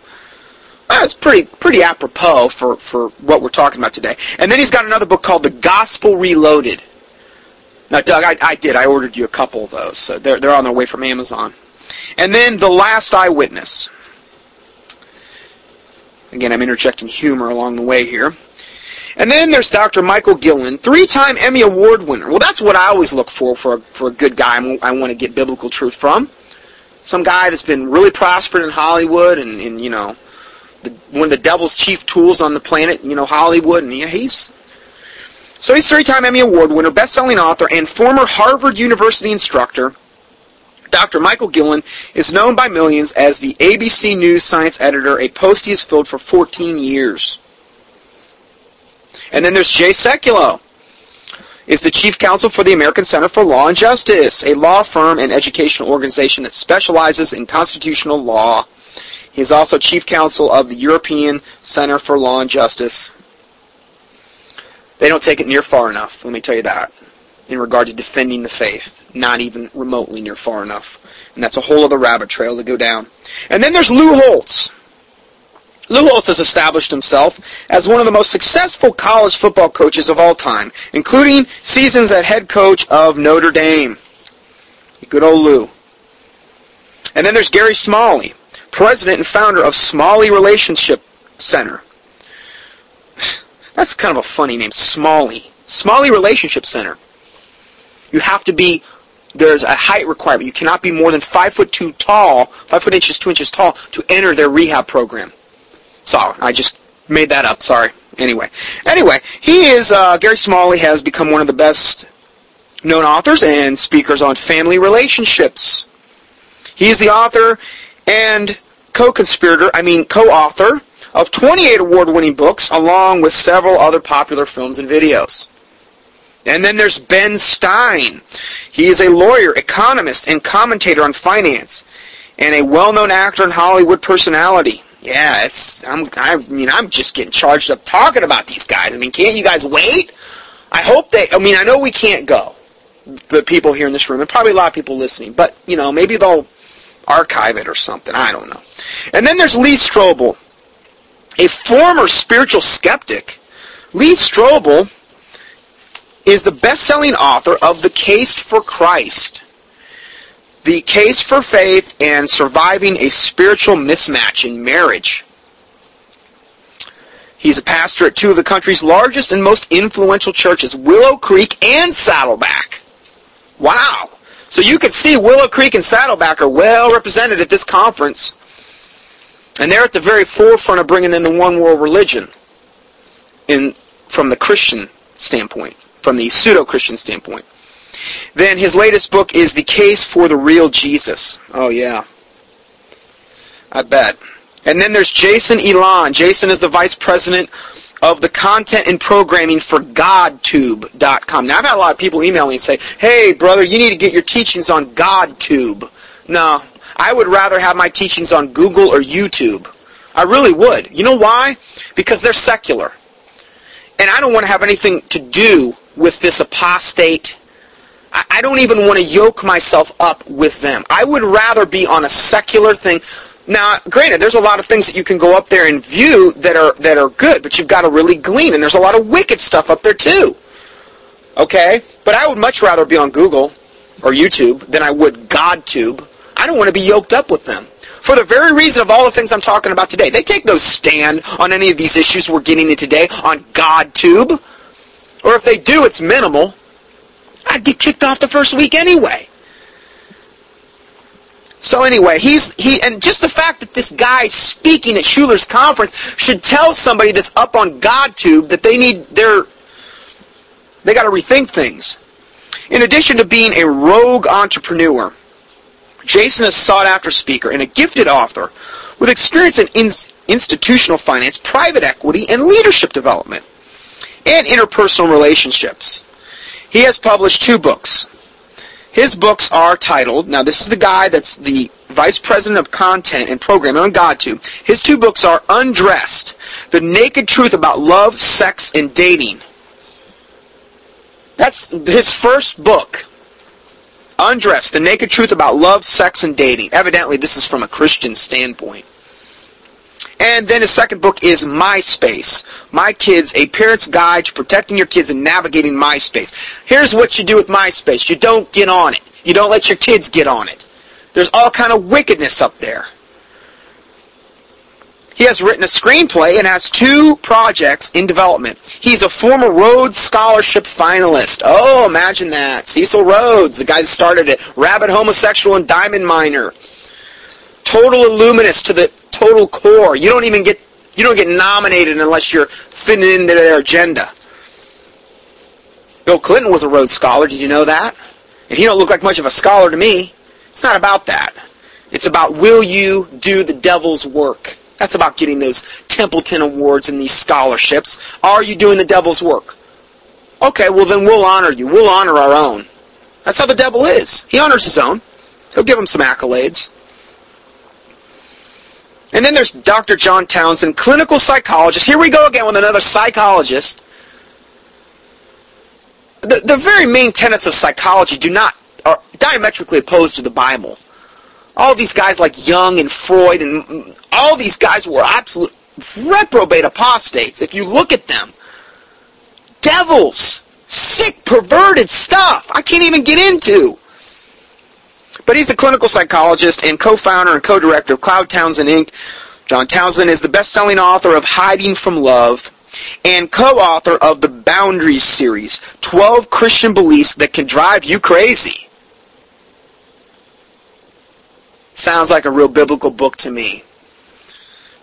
That's pretty pretty apropos for, for what we're talking about today. And then he's got another book called The Gospel Reloaded. Now, Doug, I, I did. I ordered you a couple of those. So they're, they're on their way from Amazon. And then The Last Eyewitness. Again, I'm interjecting humor along the way here. And then there's Doctor Michael Gillen, three-time Emmy Award winner. Well, that's what I always look for for a, for a good guy I want to get biblical truth from. Some guy that's been really prospered in Hollywood and, and you know, the, one of the devil's chief tools on the planet, you know, Hollywood. And yeah, he's... So he's three-time Emmy Award winner, best-selling author, and former Harvard University instructor. Doctor Michael Gillen is known by millions as the A B C News science editor, a post he has filled for fourteen years. And then there's Jay Sekulow, is the chief counsel for the American Center for Law and Justice, a law firm and educational organization that specializes in constitutional law. He is also chief counsel of the European Center for Law and Justice. They don't take it near far enough, let me tell you that, in regard to defending the faith. Not even remotely near far enough. And that's a whole other rabbit trail to go down. And then there's Lou Holtz. Lou Holtz has established himself as one of the most successful college football coaches of all time, including seasons as head coach of Notre Dame. Good old Lou. And then there's Gary Smalley, president and founder of Smalley Relationship Center. That's kind of a funny name, Smalley. Smalley Relationship Center. You have to be, there's a height requirement. You cannot be more than five foot two tall, five foot inches, two inches tall, to enter their rehab program. Sorry, I just made that up, sorry. Anyway, anyway, he is, uh, Gary Smalley has become one of the best known authors and speakers on family relationships. He is the author and co-conspirator, I mean co-author, of twenty-eight award-winning books, along with several other popular films and videos. And then there's Ben Stein. He is a lawyer, economist, and commentator on finance, and a well-known actor and Hollywood personality. Yeah, it's. I'm, I mean, I'm just getting charged up talking about these guys. I mean, can't you guys wait? I hope they... I mean, I know we can't go. the people here in this room, and probably a lot of people listening, but, you know, maybe they'll archive it or something. I don't know. And then there's Lee Strobel, a former spiritual skeptic. Lee Strobel is the best-selling author of The Case for Christ, The Case for Faith, and Surviving a Spiritual Mismatch in Marriage. He's a pastor at two of the country's largest and most influential churches, Willow Creek and Saddleback. Wow. So you can see Willow Creek and Saddleback are well represented at this conference. And they're at the very forefront of bringing in the one world religion in, from the Christian standpoint, from the pseudo-Christian standpoint. Then his latest book is The Case for the Real Jesus. Oh, yeah. I bet. And then there's Jason Elon. Jason is the vice president of the content and programming for GodTube dot com. Now, I've had a lot of people email me and say, hey, brother, you need to get your teachings on GodTube. No, I would rather have my teachings on Google or YouTube. I really would. You know why? Because they're secular. And I don't want to have anything to do with this apostate. I don't even want to yoke myself up with them. I would rather be on a secular thing. Now, granted, there's a lot of things that you can go up there and view that are that are good, but you've got to really glean, and there's a lot of wicked stuff up there too. Okay? But I would much rather be on Google or YouTube than I would GodTube. I don't want to be yoked up with them. For the very reason of all the things I'm talking about today. They take no stand on any of these issues we're getting into today on GodTube. Or if they do, it's minimal. I'd get kicked off the first week anyway. So anyway, he's he, and just the fact that this guy's speaking at Shuler's conference should tell somebody that's up on GodTube that they need their, they got to rethink things. In addition to being a rogue entrepreneur, Jason is a sought-after speaker and a gifted author with experience in ins- institutional finance, private equity, and leadership development, and interpersonal relationships. He has published two books. His books are titled, now this is the guy that's the Vice President of Content and Programming on GodTube. His two books are Undressed, The Naked Truth About Love, Sex, and Dating. That's his first book. Undressed, The Naked Truth About Love, Sex, and Dating. Evidently, this is from a Christian standpoint. And then his second book is MySpace. My Kids, A Parent's Guide to Protecting Your Kids and Navigating MySpace. Here's what you do with MySpace. You don't get on it. You don't let your kids get on it. There's all kind of wickedness up there. He has written a screenplay and has two projects in development. He's a former Rhodes Scholarship finalist. Oh, imagine that. Cecil Rhodes, the guy that started it. Rabid homosexual and diamond miner. Total illuminist to the total core. You don't even get you don't get nominated unless you're fitting into their agenda. Bill Clinton was a Rhodes Scholar. Did you know that? And he don't look like much of a scholar to me. It's not about that. It's about will you do the devil's work? That's about getting those Templeton Awards and these scholarships. Are you doing the devil's work? Okay, well then we'll honor you. We'll honor our own. That's how the devil is. He honors his own. He'll give him some accolades. And then there's Doctor John Townsend, clinical psychologist. Here we go again with another psychologist. The, the very main tenets of psychology do not are diametrically opposed to the Bible. All these guys like Jung and Freud and all these guys were absolute reprobate apostates. If you look at them, devils, sick, perverted stuff I can't even get into. But he's a clinical psychologist and co-founder and co-director of Cloud Townsend, Incorporated. John Townsend is the best-selling author of Hiding from Love and co-author of the Boundaries series, twelve Christian Beliefs That Can Drive You Crazy. Sounds like a real biblical book to me.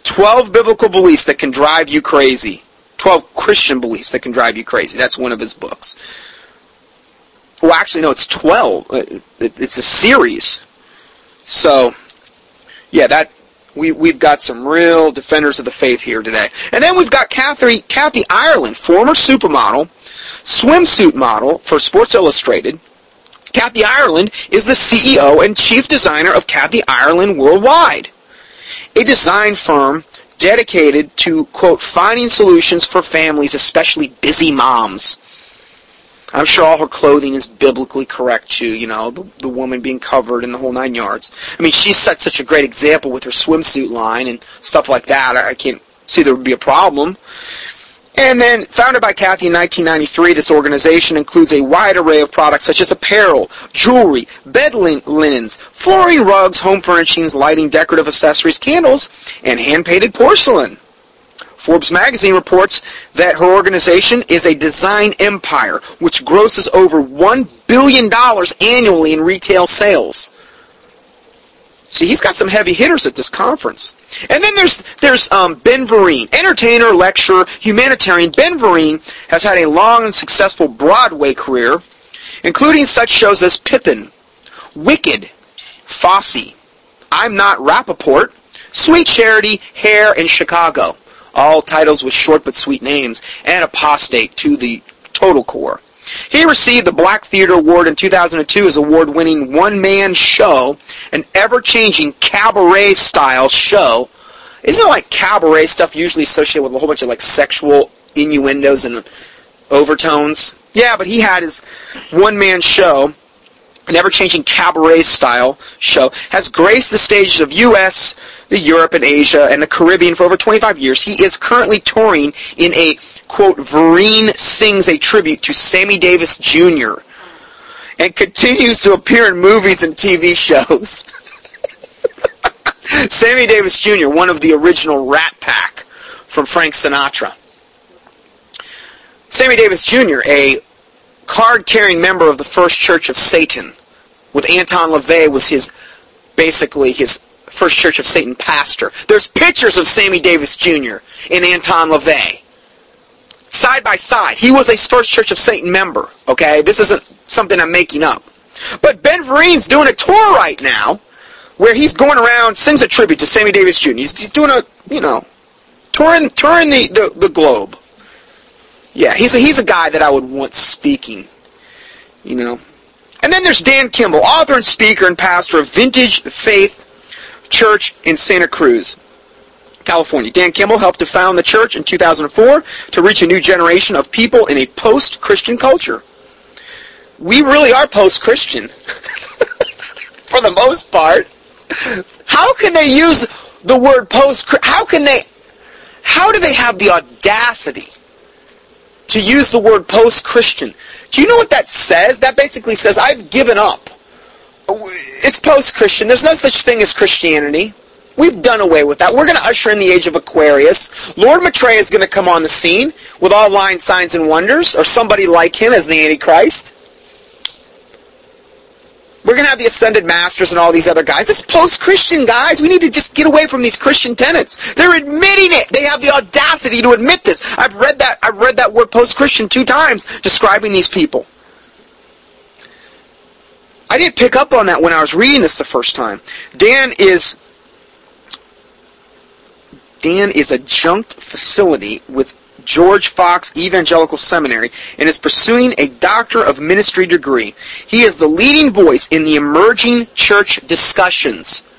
twelve biblical beliefs that can drive you crazy. twelve Christian beliefs that can drive you crazy. That's one of his books. Well, actually, no, it's twelve. It's a series. So, yeah, that we, we've got some real defenders of the faith here today. And then we've got Kathy, Kathy Ireland, former supermodel, swimsuit model for Sports Illustrated. Kathy Ireland is the C E O and chief designer of Kathy Ireland Worldwide, a design firm dedicated to, quote, finding solutions for families, especially busy moms. I'm sure all her clothing is biblically correct too, you know, the, the woman being covered and the whole nine yards. I mean, she set such a great example with her swimsuit line and stuff like that. I, I can't see there would be a problem. And then, founded by Kathy in nineteen ninety-three, this organization includes a wide array of products such as apparel, jewelry, bed lin- linens, flooring, rugs, home furnishings, lighting, decorative accessories, candles, and hand-painted porcelain. Forbes magazine reports that her organization is a design empire, which grosses over one billion dollars annually in retail sales. See, he's got some heavy hitters at this conference. And then there's there's um, Ben Vereen, entertainer, lecturer, humanitarian. Ben Vereen has had a long and successful Broadway career, including such shows as Pippin, Wicked, Fosse, I'm Not Rappaport, Sweet Charity, Hair, and Chicago. All titles with short but sweet names, and apostate to the total core. He received the Black Theater Award in two thousand two as award-winning one-man show, an ever-changing cabaret-style show. Isn't it like cabaret stuff usually associated with a whole bunch of like sexual innuendos and overtones? Yeah, but he had his one-man show, an ever-changing cabaret-style show, has graced the stages of U S, the Europe, and Asia, and the Caribbean for over twenty-five years. He is currently touring in a, quote, Vereen Sings a Tribute to Sammy Davis Junior, and continues to appear in movies and T V shows. Sammy Davis Junior, one of the original Rat Pack from Frank Sinatra. Sammy Davis Junior, a card-carrying member of the First Church of Satan, with Anton LaVey was his, basically his First Church of Satan pastor. There's pictures of Sammy Davis Junior and Anton LaVey, side by side. He was a First Church of Satan member, okay? This isn't something I'm making up. But Ben Vereen's doing a tour right now, where he's going around, sings a tribute to Sammy Davis Junior He's, he's doing a, you know, touring, touring the, the, the globe. Yeah, he's a, he's a guy that I would want speaking, you know. And then there's Dan Kimball, author and speaker and pastor of Vintage Faith Church in Santa Cruz, California. Dan Kimball helped to found the church in two thousand four to reach a new generation of people in a post-Christian culture. We really are post-Christian, for the most part. How can they use the word post? How can they? How do they have the audacity to use the word post-Christian? Do you know what that says? That basically says, I've given up. It's post-Christian. There's no such thing as Christianity. We've done away with that. We're going to usher in the age of Aquarius. Lord Maitreya is going to come on the scene with all signs, signs, and wonders, or somebody like him as the Antichrist. We're going to have the Ascended Masters and all these other guys. It's post-Christian, guys. We need to just get away from these Christian tenets. They're admitting it. They have the audacity to admit this. I've read that I've read that word post-Christian two times describing these people. I didn't pick up on that when I was reading this the first time. Dan is Dan is a adjunct facility with George Fox Evangelical Seminary and is pursuing a Doctor of Ministry degree. He is the leading voice in the emerging church discussions.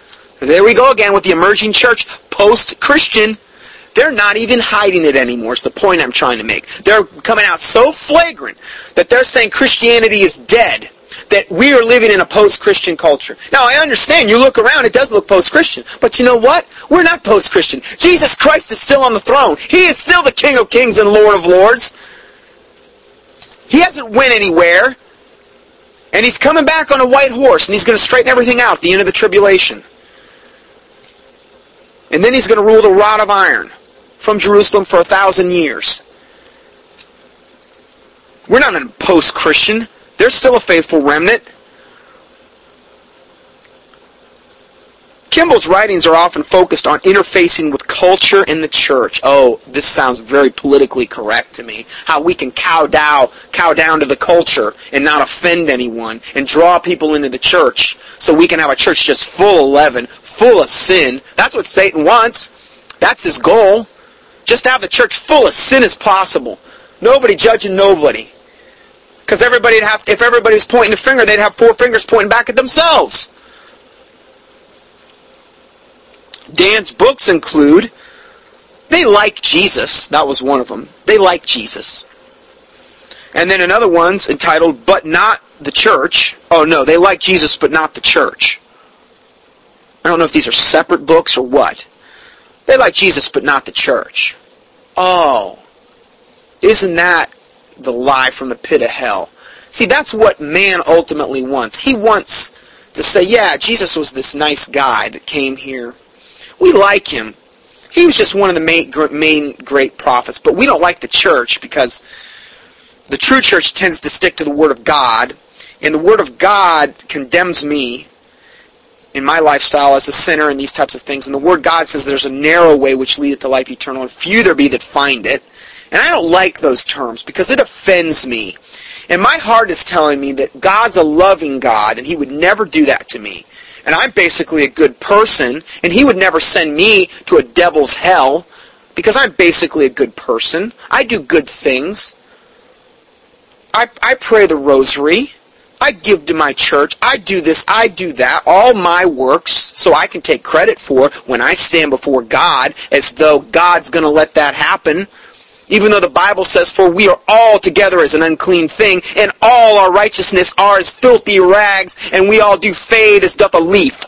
There we go again with the emerging church, post-Christian. They're not even hiding it anymore. It's the point I'm trying to make. They're coming out so flagrant that they're saying Christianity is dead, that we are living in a post-Christian culture. Now, I understand. You look around, it does look post-Christian. But you know what? We're not post-Christian. Jesus Christ is still on the throne. He is still the King of Kings and Lord of Lords. He hasn't went anywhere. And He's coming back on a white horse, and He's going to straighten everything out at the end of the tribulation. And then He's going to rule the rod of iron from Jerusalem for a thousand years. We're not in post-Christian. There's still a faithful remnant. Kimball's writings are often focused on interfacing with culture and the church. Oh, this sounds very politically correct to me. How we can cow down, cow down to the culture and not offend anyone and draw people into the church so we can have a church just full of leaven, full of sin. That's what Satan wants. That's his goal. Just to have the church full of sin as possible. Nobody judging nobody. Because everybody'd have, if everybody was pointing a finger, they'd have four fingers pointing back at themselves. Dan's books include They Like Jesus. That was one of them. They Like Jesus. And then another one's entitled, But Not the Church. Oh no, they like Jesus, but not the church. I don't know if these are separate books or what. They like Jesus, but not the church. Oh, isn't that the lie from the pit of hell? See, that's what man ultimately wants. He wants to say, yeah, Jesus was this nice guy that came here. We like him. He was just one of the main, main great prophets, but we don't like the church because the true church tends to stick to the Word of God, and the Word of God condemns me in my lifestyle as a sinner and these types of things. And the Word of God says there's a narrow way which leadeth to life eternal, and few there be that find it. And I don't like those terms because it offends me. And my heart is telling me that God's a loving God, and He would never do that to me. And I'm basically a good person, and He would never send me to a devil's hell because I'm basically a good person. I do good things. I, I pray the rosary. I give to my church. I do this. I do that. All my works, so I can take credit for when I stand before God, as though God's going to let that happen. Even though the Bible says, for we are all together as an unclean thing, and all our righteousness are as filthy rags, and we all do fade as doth a leaf.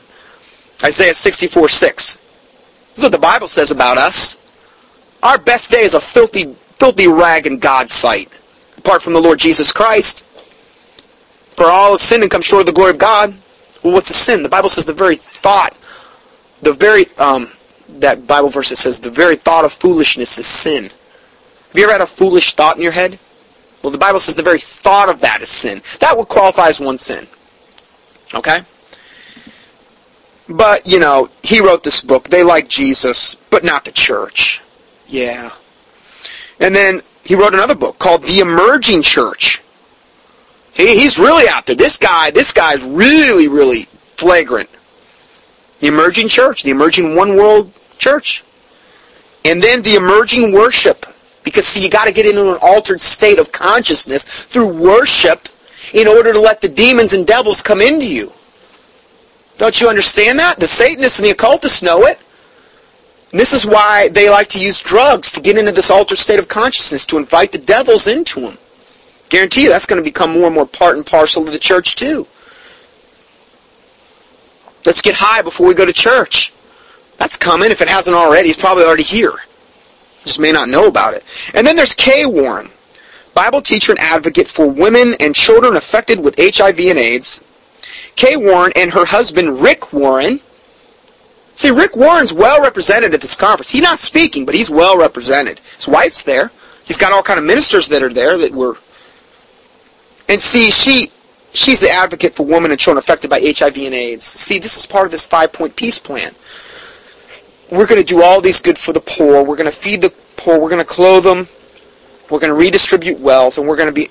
Isaiah sixty-four six. This is what the Bible says about us. Our best day is a filthy, filthy rag in God's sight, apart from the Lord Jesus Christ. For all have sinned and come short of the glory of God. Well, what's a sin? The Bible says the very thought, the very, um, that Bible verse that says the very thought of foolishness is sin. Have you ever had a foolish thought in your head? Well, the Bible says the very thought of that is sin. That would qualify as one sin. Okay? But, you know, he wrote this book. They like Jesus, but not the church. Yeah. And then he wrote another book called The Emerging Church. He, he's really out there. This guy, this guy's really, really flagrant. The Emerging Church, the Emerging One World Church. And then the Emerging Worship. Because, see, you got to get into an altered state of consciousness through worship in order to let the demons and devils come into you. Don't you understand that? The Satanists and the occultists know it. And this is why they like to use drugs to get into this altered state of consciousness, to invite the devils into them. Guarantee you that's going to become more and more part and parcel of the church, too. Let's get high before we go to church. That's coming. If it hasn't already, it's probably already here. Just may not know about it. And then there's Kay Warren, Bible teacher and advocate for women and children affected with H I V and AIDS. Kay Warren and her husband, Rick Warren. See, Rick Warren's well represented at this conference. He's not speaking, but he's well represented. His wife's there. He's got all kind of ministers that are there that were... And see, she she's the advocate for women and children affected by H I V and AIDS. See, this is part of this five-point peace plan. We're going to do all these good for the poor. We're going to feed the poor. We're going to clothe them. We're going to redistribute wealth. And we're going to be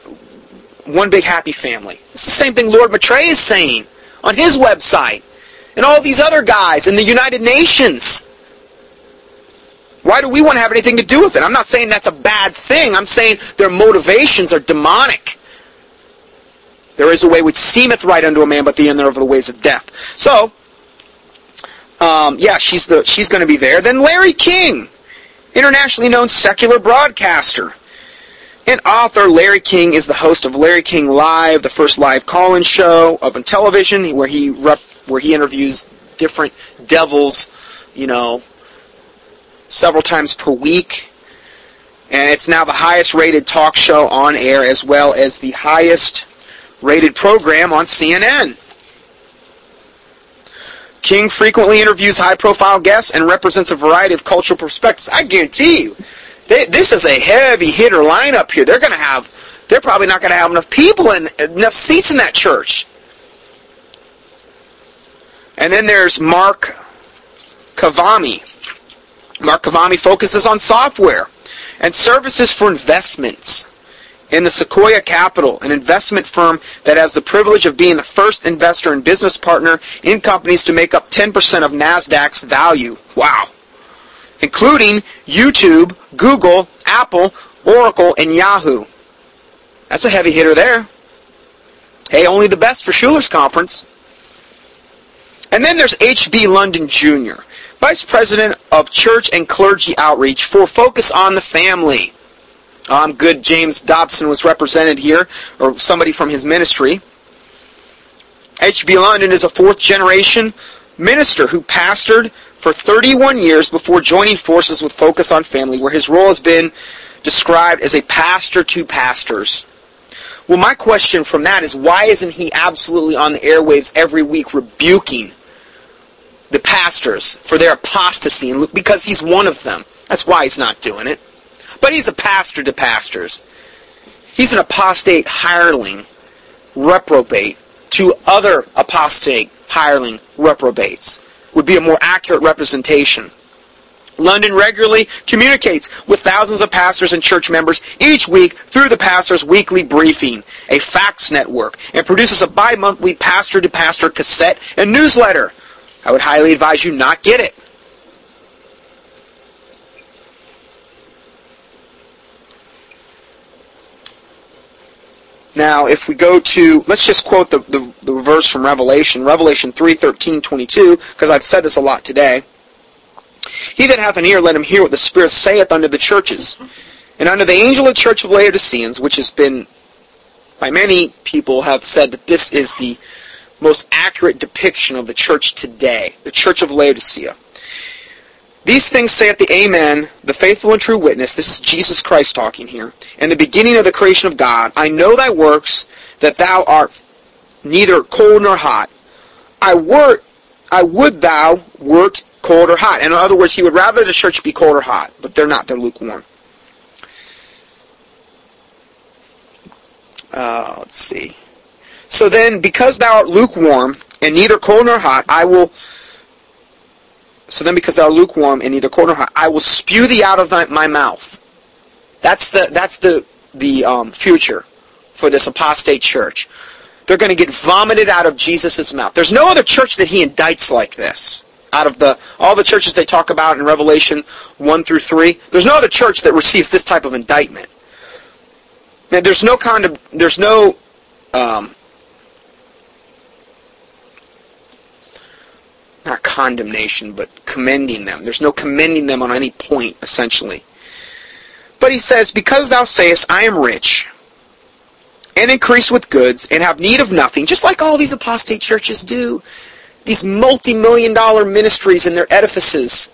one big happy family. It's the same thing Lord Maitreya is saying on his website. And all these other guys in the United Nations. Why do we want to have anything to do with it? I'm not saying that's a bad thing. I'm saying their motivations are demonic. There is a way which seemeth right unto a man, but the end thereof are the ways of death. So... Um, yeah, she's the she's going to be there. Then Larry King, internationally known secular broadcaster and author. Larry King is the host of Larry King Live, the first live call-in show on television, where he rep, where he interviews different devils, you know, several times per week. And it's now the highest-rated talk show on air, as well as the highest-rated program on C N N. King frequently interviews high-profile guests and represents a variety of cultural perspectives. I guarantee you, they, this is a heavy hitter lineup here. They're going to have, they're probably not going to have enough people and enough seats in that church. And then there's Mark Kavami. Mark Kavami focuses on software and services for investments in the Sequoia Capital, an investment firm that has the privilege of being the first investor and business partner in companies to make up ten percent of NASDAQ's value. Wow. Including YouTube, Google, Apple, Oracle, and Yahoo. That's a heavy hitter there. Hey, only the best for Shuler's Conference. And then there's H B London Junior, Vice President of Church and Clergy Outreach for Focus on the Family. I'm good. James Dobson was represented here, or somebody from his ministry. H B London is a fourth-generation minister who pastored for thirty-one years before joining forces with Focus on Family, where his role has been described as a pastor to pastors. Well, my question from that is, why isn't he absolutely on the airwaves every week rebuking the pastors for their apostasy? And because he's one of them. That's why he's not doing it. But he's a pastor to pastors. He's an apostate hireling, reprobate, to other apostate hireling reprobates. Would be a more accurate representation. London regularly communicates with thousands of pastors and church members each week through the Pastor's Weekly Briefing, a fax network, and produces a bi-monthly pastor-to-pastor cassette and newsletter. I would highly advise you not get it. Now, if we go to, let's just quote the, the, the verse from Revelation, Revelation three, thirteen, twenty-two, because I've said this a lot today. He that hath an ear, let him hear what the Spirit saith unto the churches. And unto the angel of the church of Laodiceans, which has been, by many people have said that this is the most accurate depiction of the church today, the church of Laodicea. These things saith the Amen, the faithful and true witness, this is Jesus Christ talking here, and the beginning of the creation of God. I know thy works, that thou art neither cold nor hot. I were, I would thou wert cold or hot. In other words, he would rather the church be cold or hot, but they're not, they're lukewarm. Uh, let's see. So then, because thou art lukewarm, and neither cold nor hot, I will... So then because thou art lukewarm and neither cold nor hot, I will spew thee out of thy, my mouth. That's the that's the, the um, future for this apostate church. They're going to get vomited out of Jesus' mouth. There's no other church that he indicts like this. Out of the all the churches they talk about in Revelation one through three, there's no other church that receives this type of indictment. Now, there's no condemn, there's no... Um, not condemnation, but commending them. There's no commending them on any point, essentially. But he says, because thou sayest, I am rich, and increase with goods, and have need of nothing, just like all these apostate churches do. These multi-million dollar ministries and their edifices.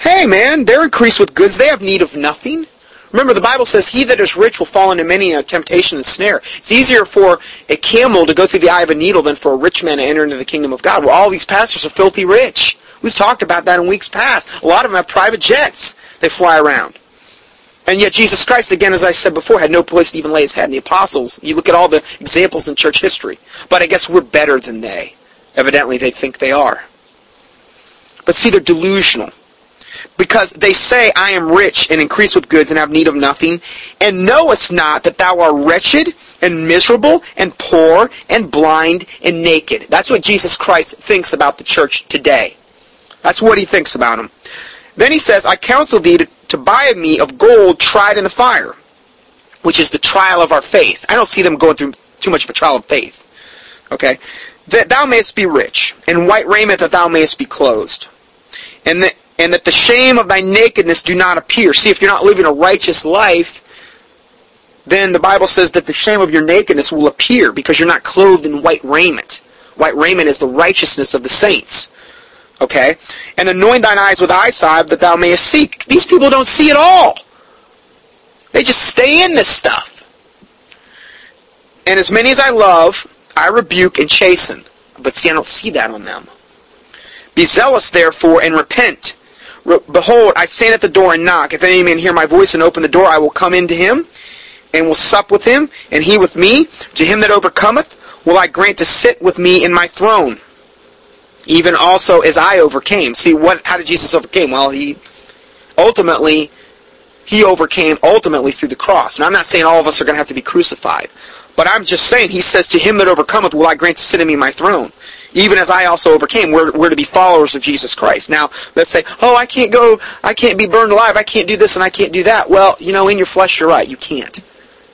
Hey man, they're increased with goods, they have need of nothing. Remember, the Bible says, he that is rich will fall into many a temptation and snare. It's easier for a camel to go through the eye of a needle than for a rich man to enter into the kingdom of God. Well, all these pastors are filthy rich. We've talked about that in weeks past. A lot of them have private jets. They fly around. And yet Jesus Christ, again, as I said before, had no place to even lay his head in the apostles. You look at all the examples in church history. But I guess we're better than they. Evidently, they think they are. But see, they're delusional. Because they say, I am rich, and increase with goods, and have need of nothing, and knowest not that thou art wretched, and miserable, and poor, and blind, and naked. That's what Jesus Christ thinks about the church today. That's what he thinks about them. Then he says, I counsel thee to, to buy of me of gold tried in the fire, which is the trial of our faith. I don't see them going through too much of a trial of faith. Okay? That thou mayest be rich, and white raiment that thou mayest be clothed. And that And that the shame of thy nakedness do not appear. See, if you're not living a righteous life, then the Bible says that the shame of your nakedness will appear because you're not clothed in white raiment. White raiment is the righteousness of the saints. Okay? And anoint thine eyes with eye salve that thou mayest see. These people don't see at all. They just stay in this stuff. And as many as I love, I rebuke and chasten. But see, I don't see that on them. Be zealous, therefore, and repent. Behold, I stand at the door and knock. If any man hear my voice and open the door, I will come into him, and will sup with him, and he with me. To him that overcometh will I grant to sit with me in my throne, even also as I overcame. See, what? How did Jesus overcome? Well, he ultimately, he overcame ultimately through the cross. And I'm not saying all of us are going to have to be crucified. But I'm just saying, he says, to him that overcometh will I grant to sit in me in my throne, even as I also overcame. We're, we're to be followers of Jesus Christ. Now, let's say, oh, I can't go, I can't be burned alive, I can't do this and I can't do that. Well, you know, in your flesh, you're right, you can't.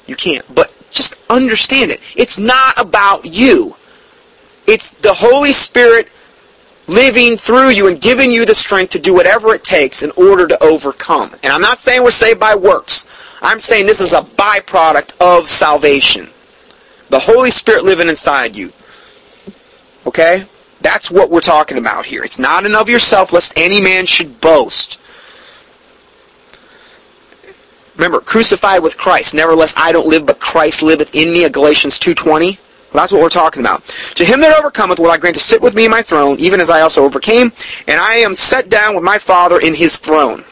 You can't. But just understand it. It's not about you. It's the Holy Spirit living through you and giving you the strength to do whatever it takes in order to overcome. And I'm not saying we're saved by works. I'm saying this is a byproduct of salvation. The Holy Spirit living inside you. Okay? That's what we're talking about here. It's not and of yourself, lest any man should boast. Remember, crucified with Christ. Nevertheless, I don't live, but Christ liveth in me. Galatians two twenty. Well, that's what we're talking about. To him that overcometh will I grant to sit with me in my throne, even as I also overcame, and I am set down with my Father in his throne.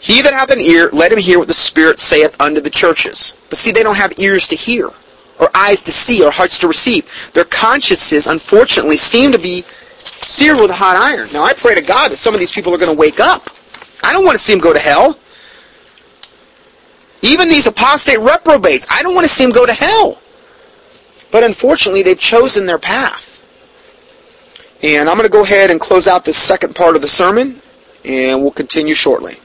He that hath an ear, let him hear what the Spirit saith unto the churches. But see, they don't have ears to hear, or eyes to see, or hearts to receive. Their consciences, unfortunately, seem to be seared with a hot iron. Now, I pray to God that some of these people are going to wake up. I don't want to see them go to hell. Even these apostate reprobates, I don't want to see them go to hell. But unfortunately, they've chosen their path. And I'm going to go ahead and close out this second part of the sermon, and we'll continue shortly.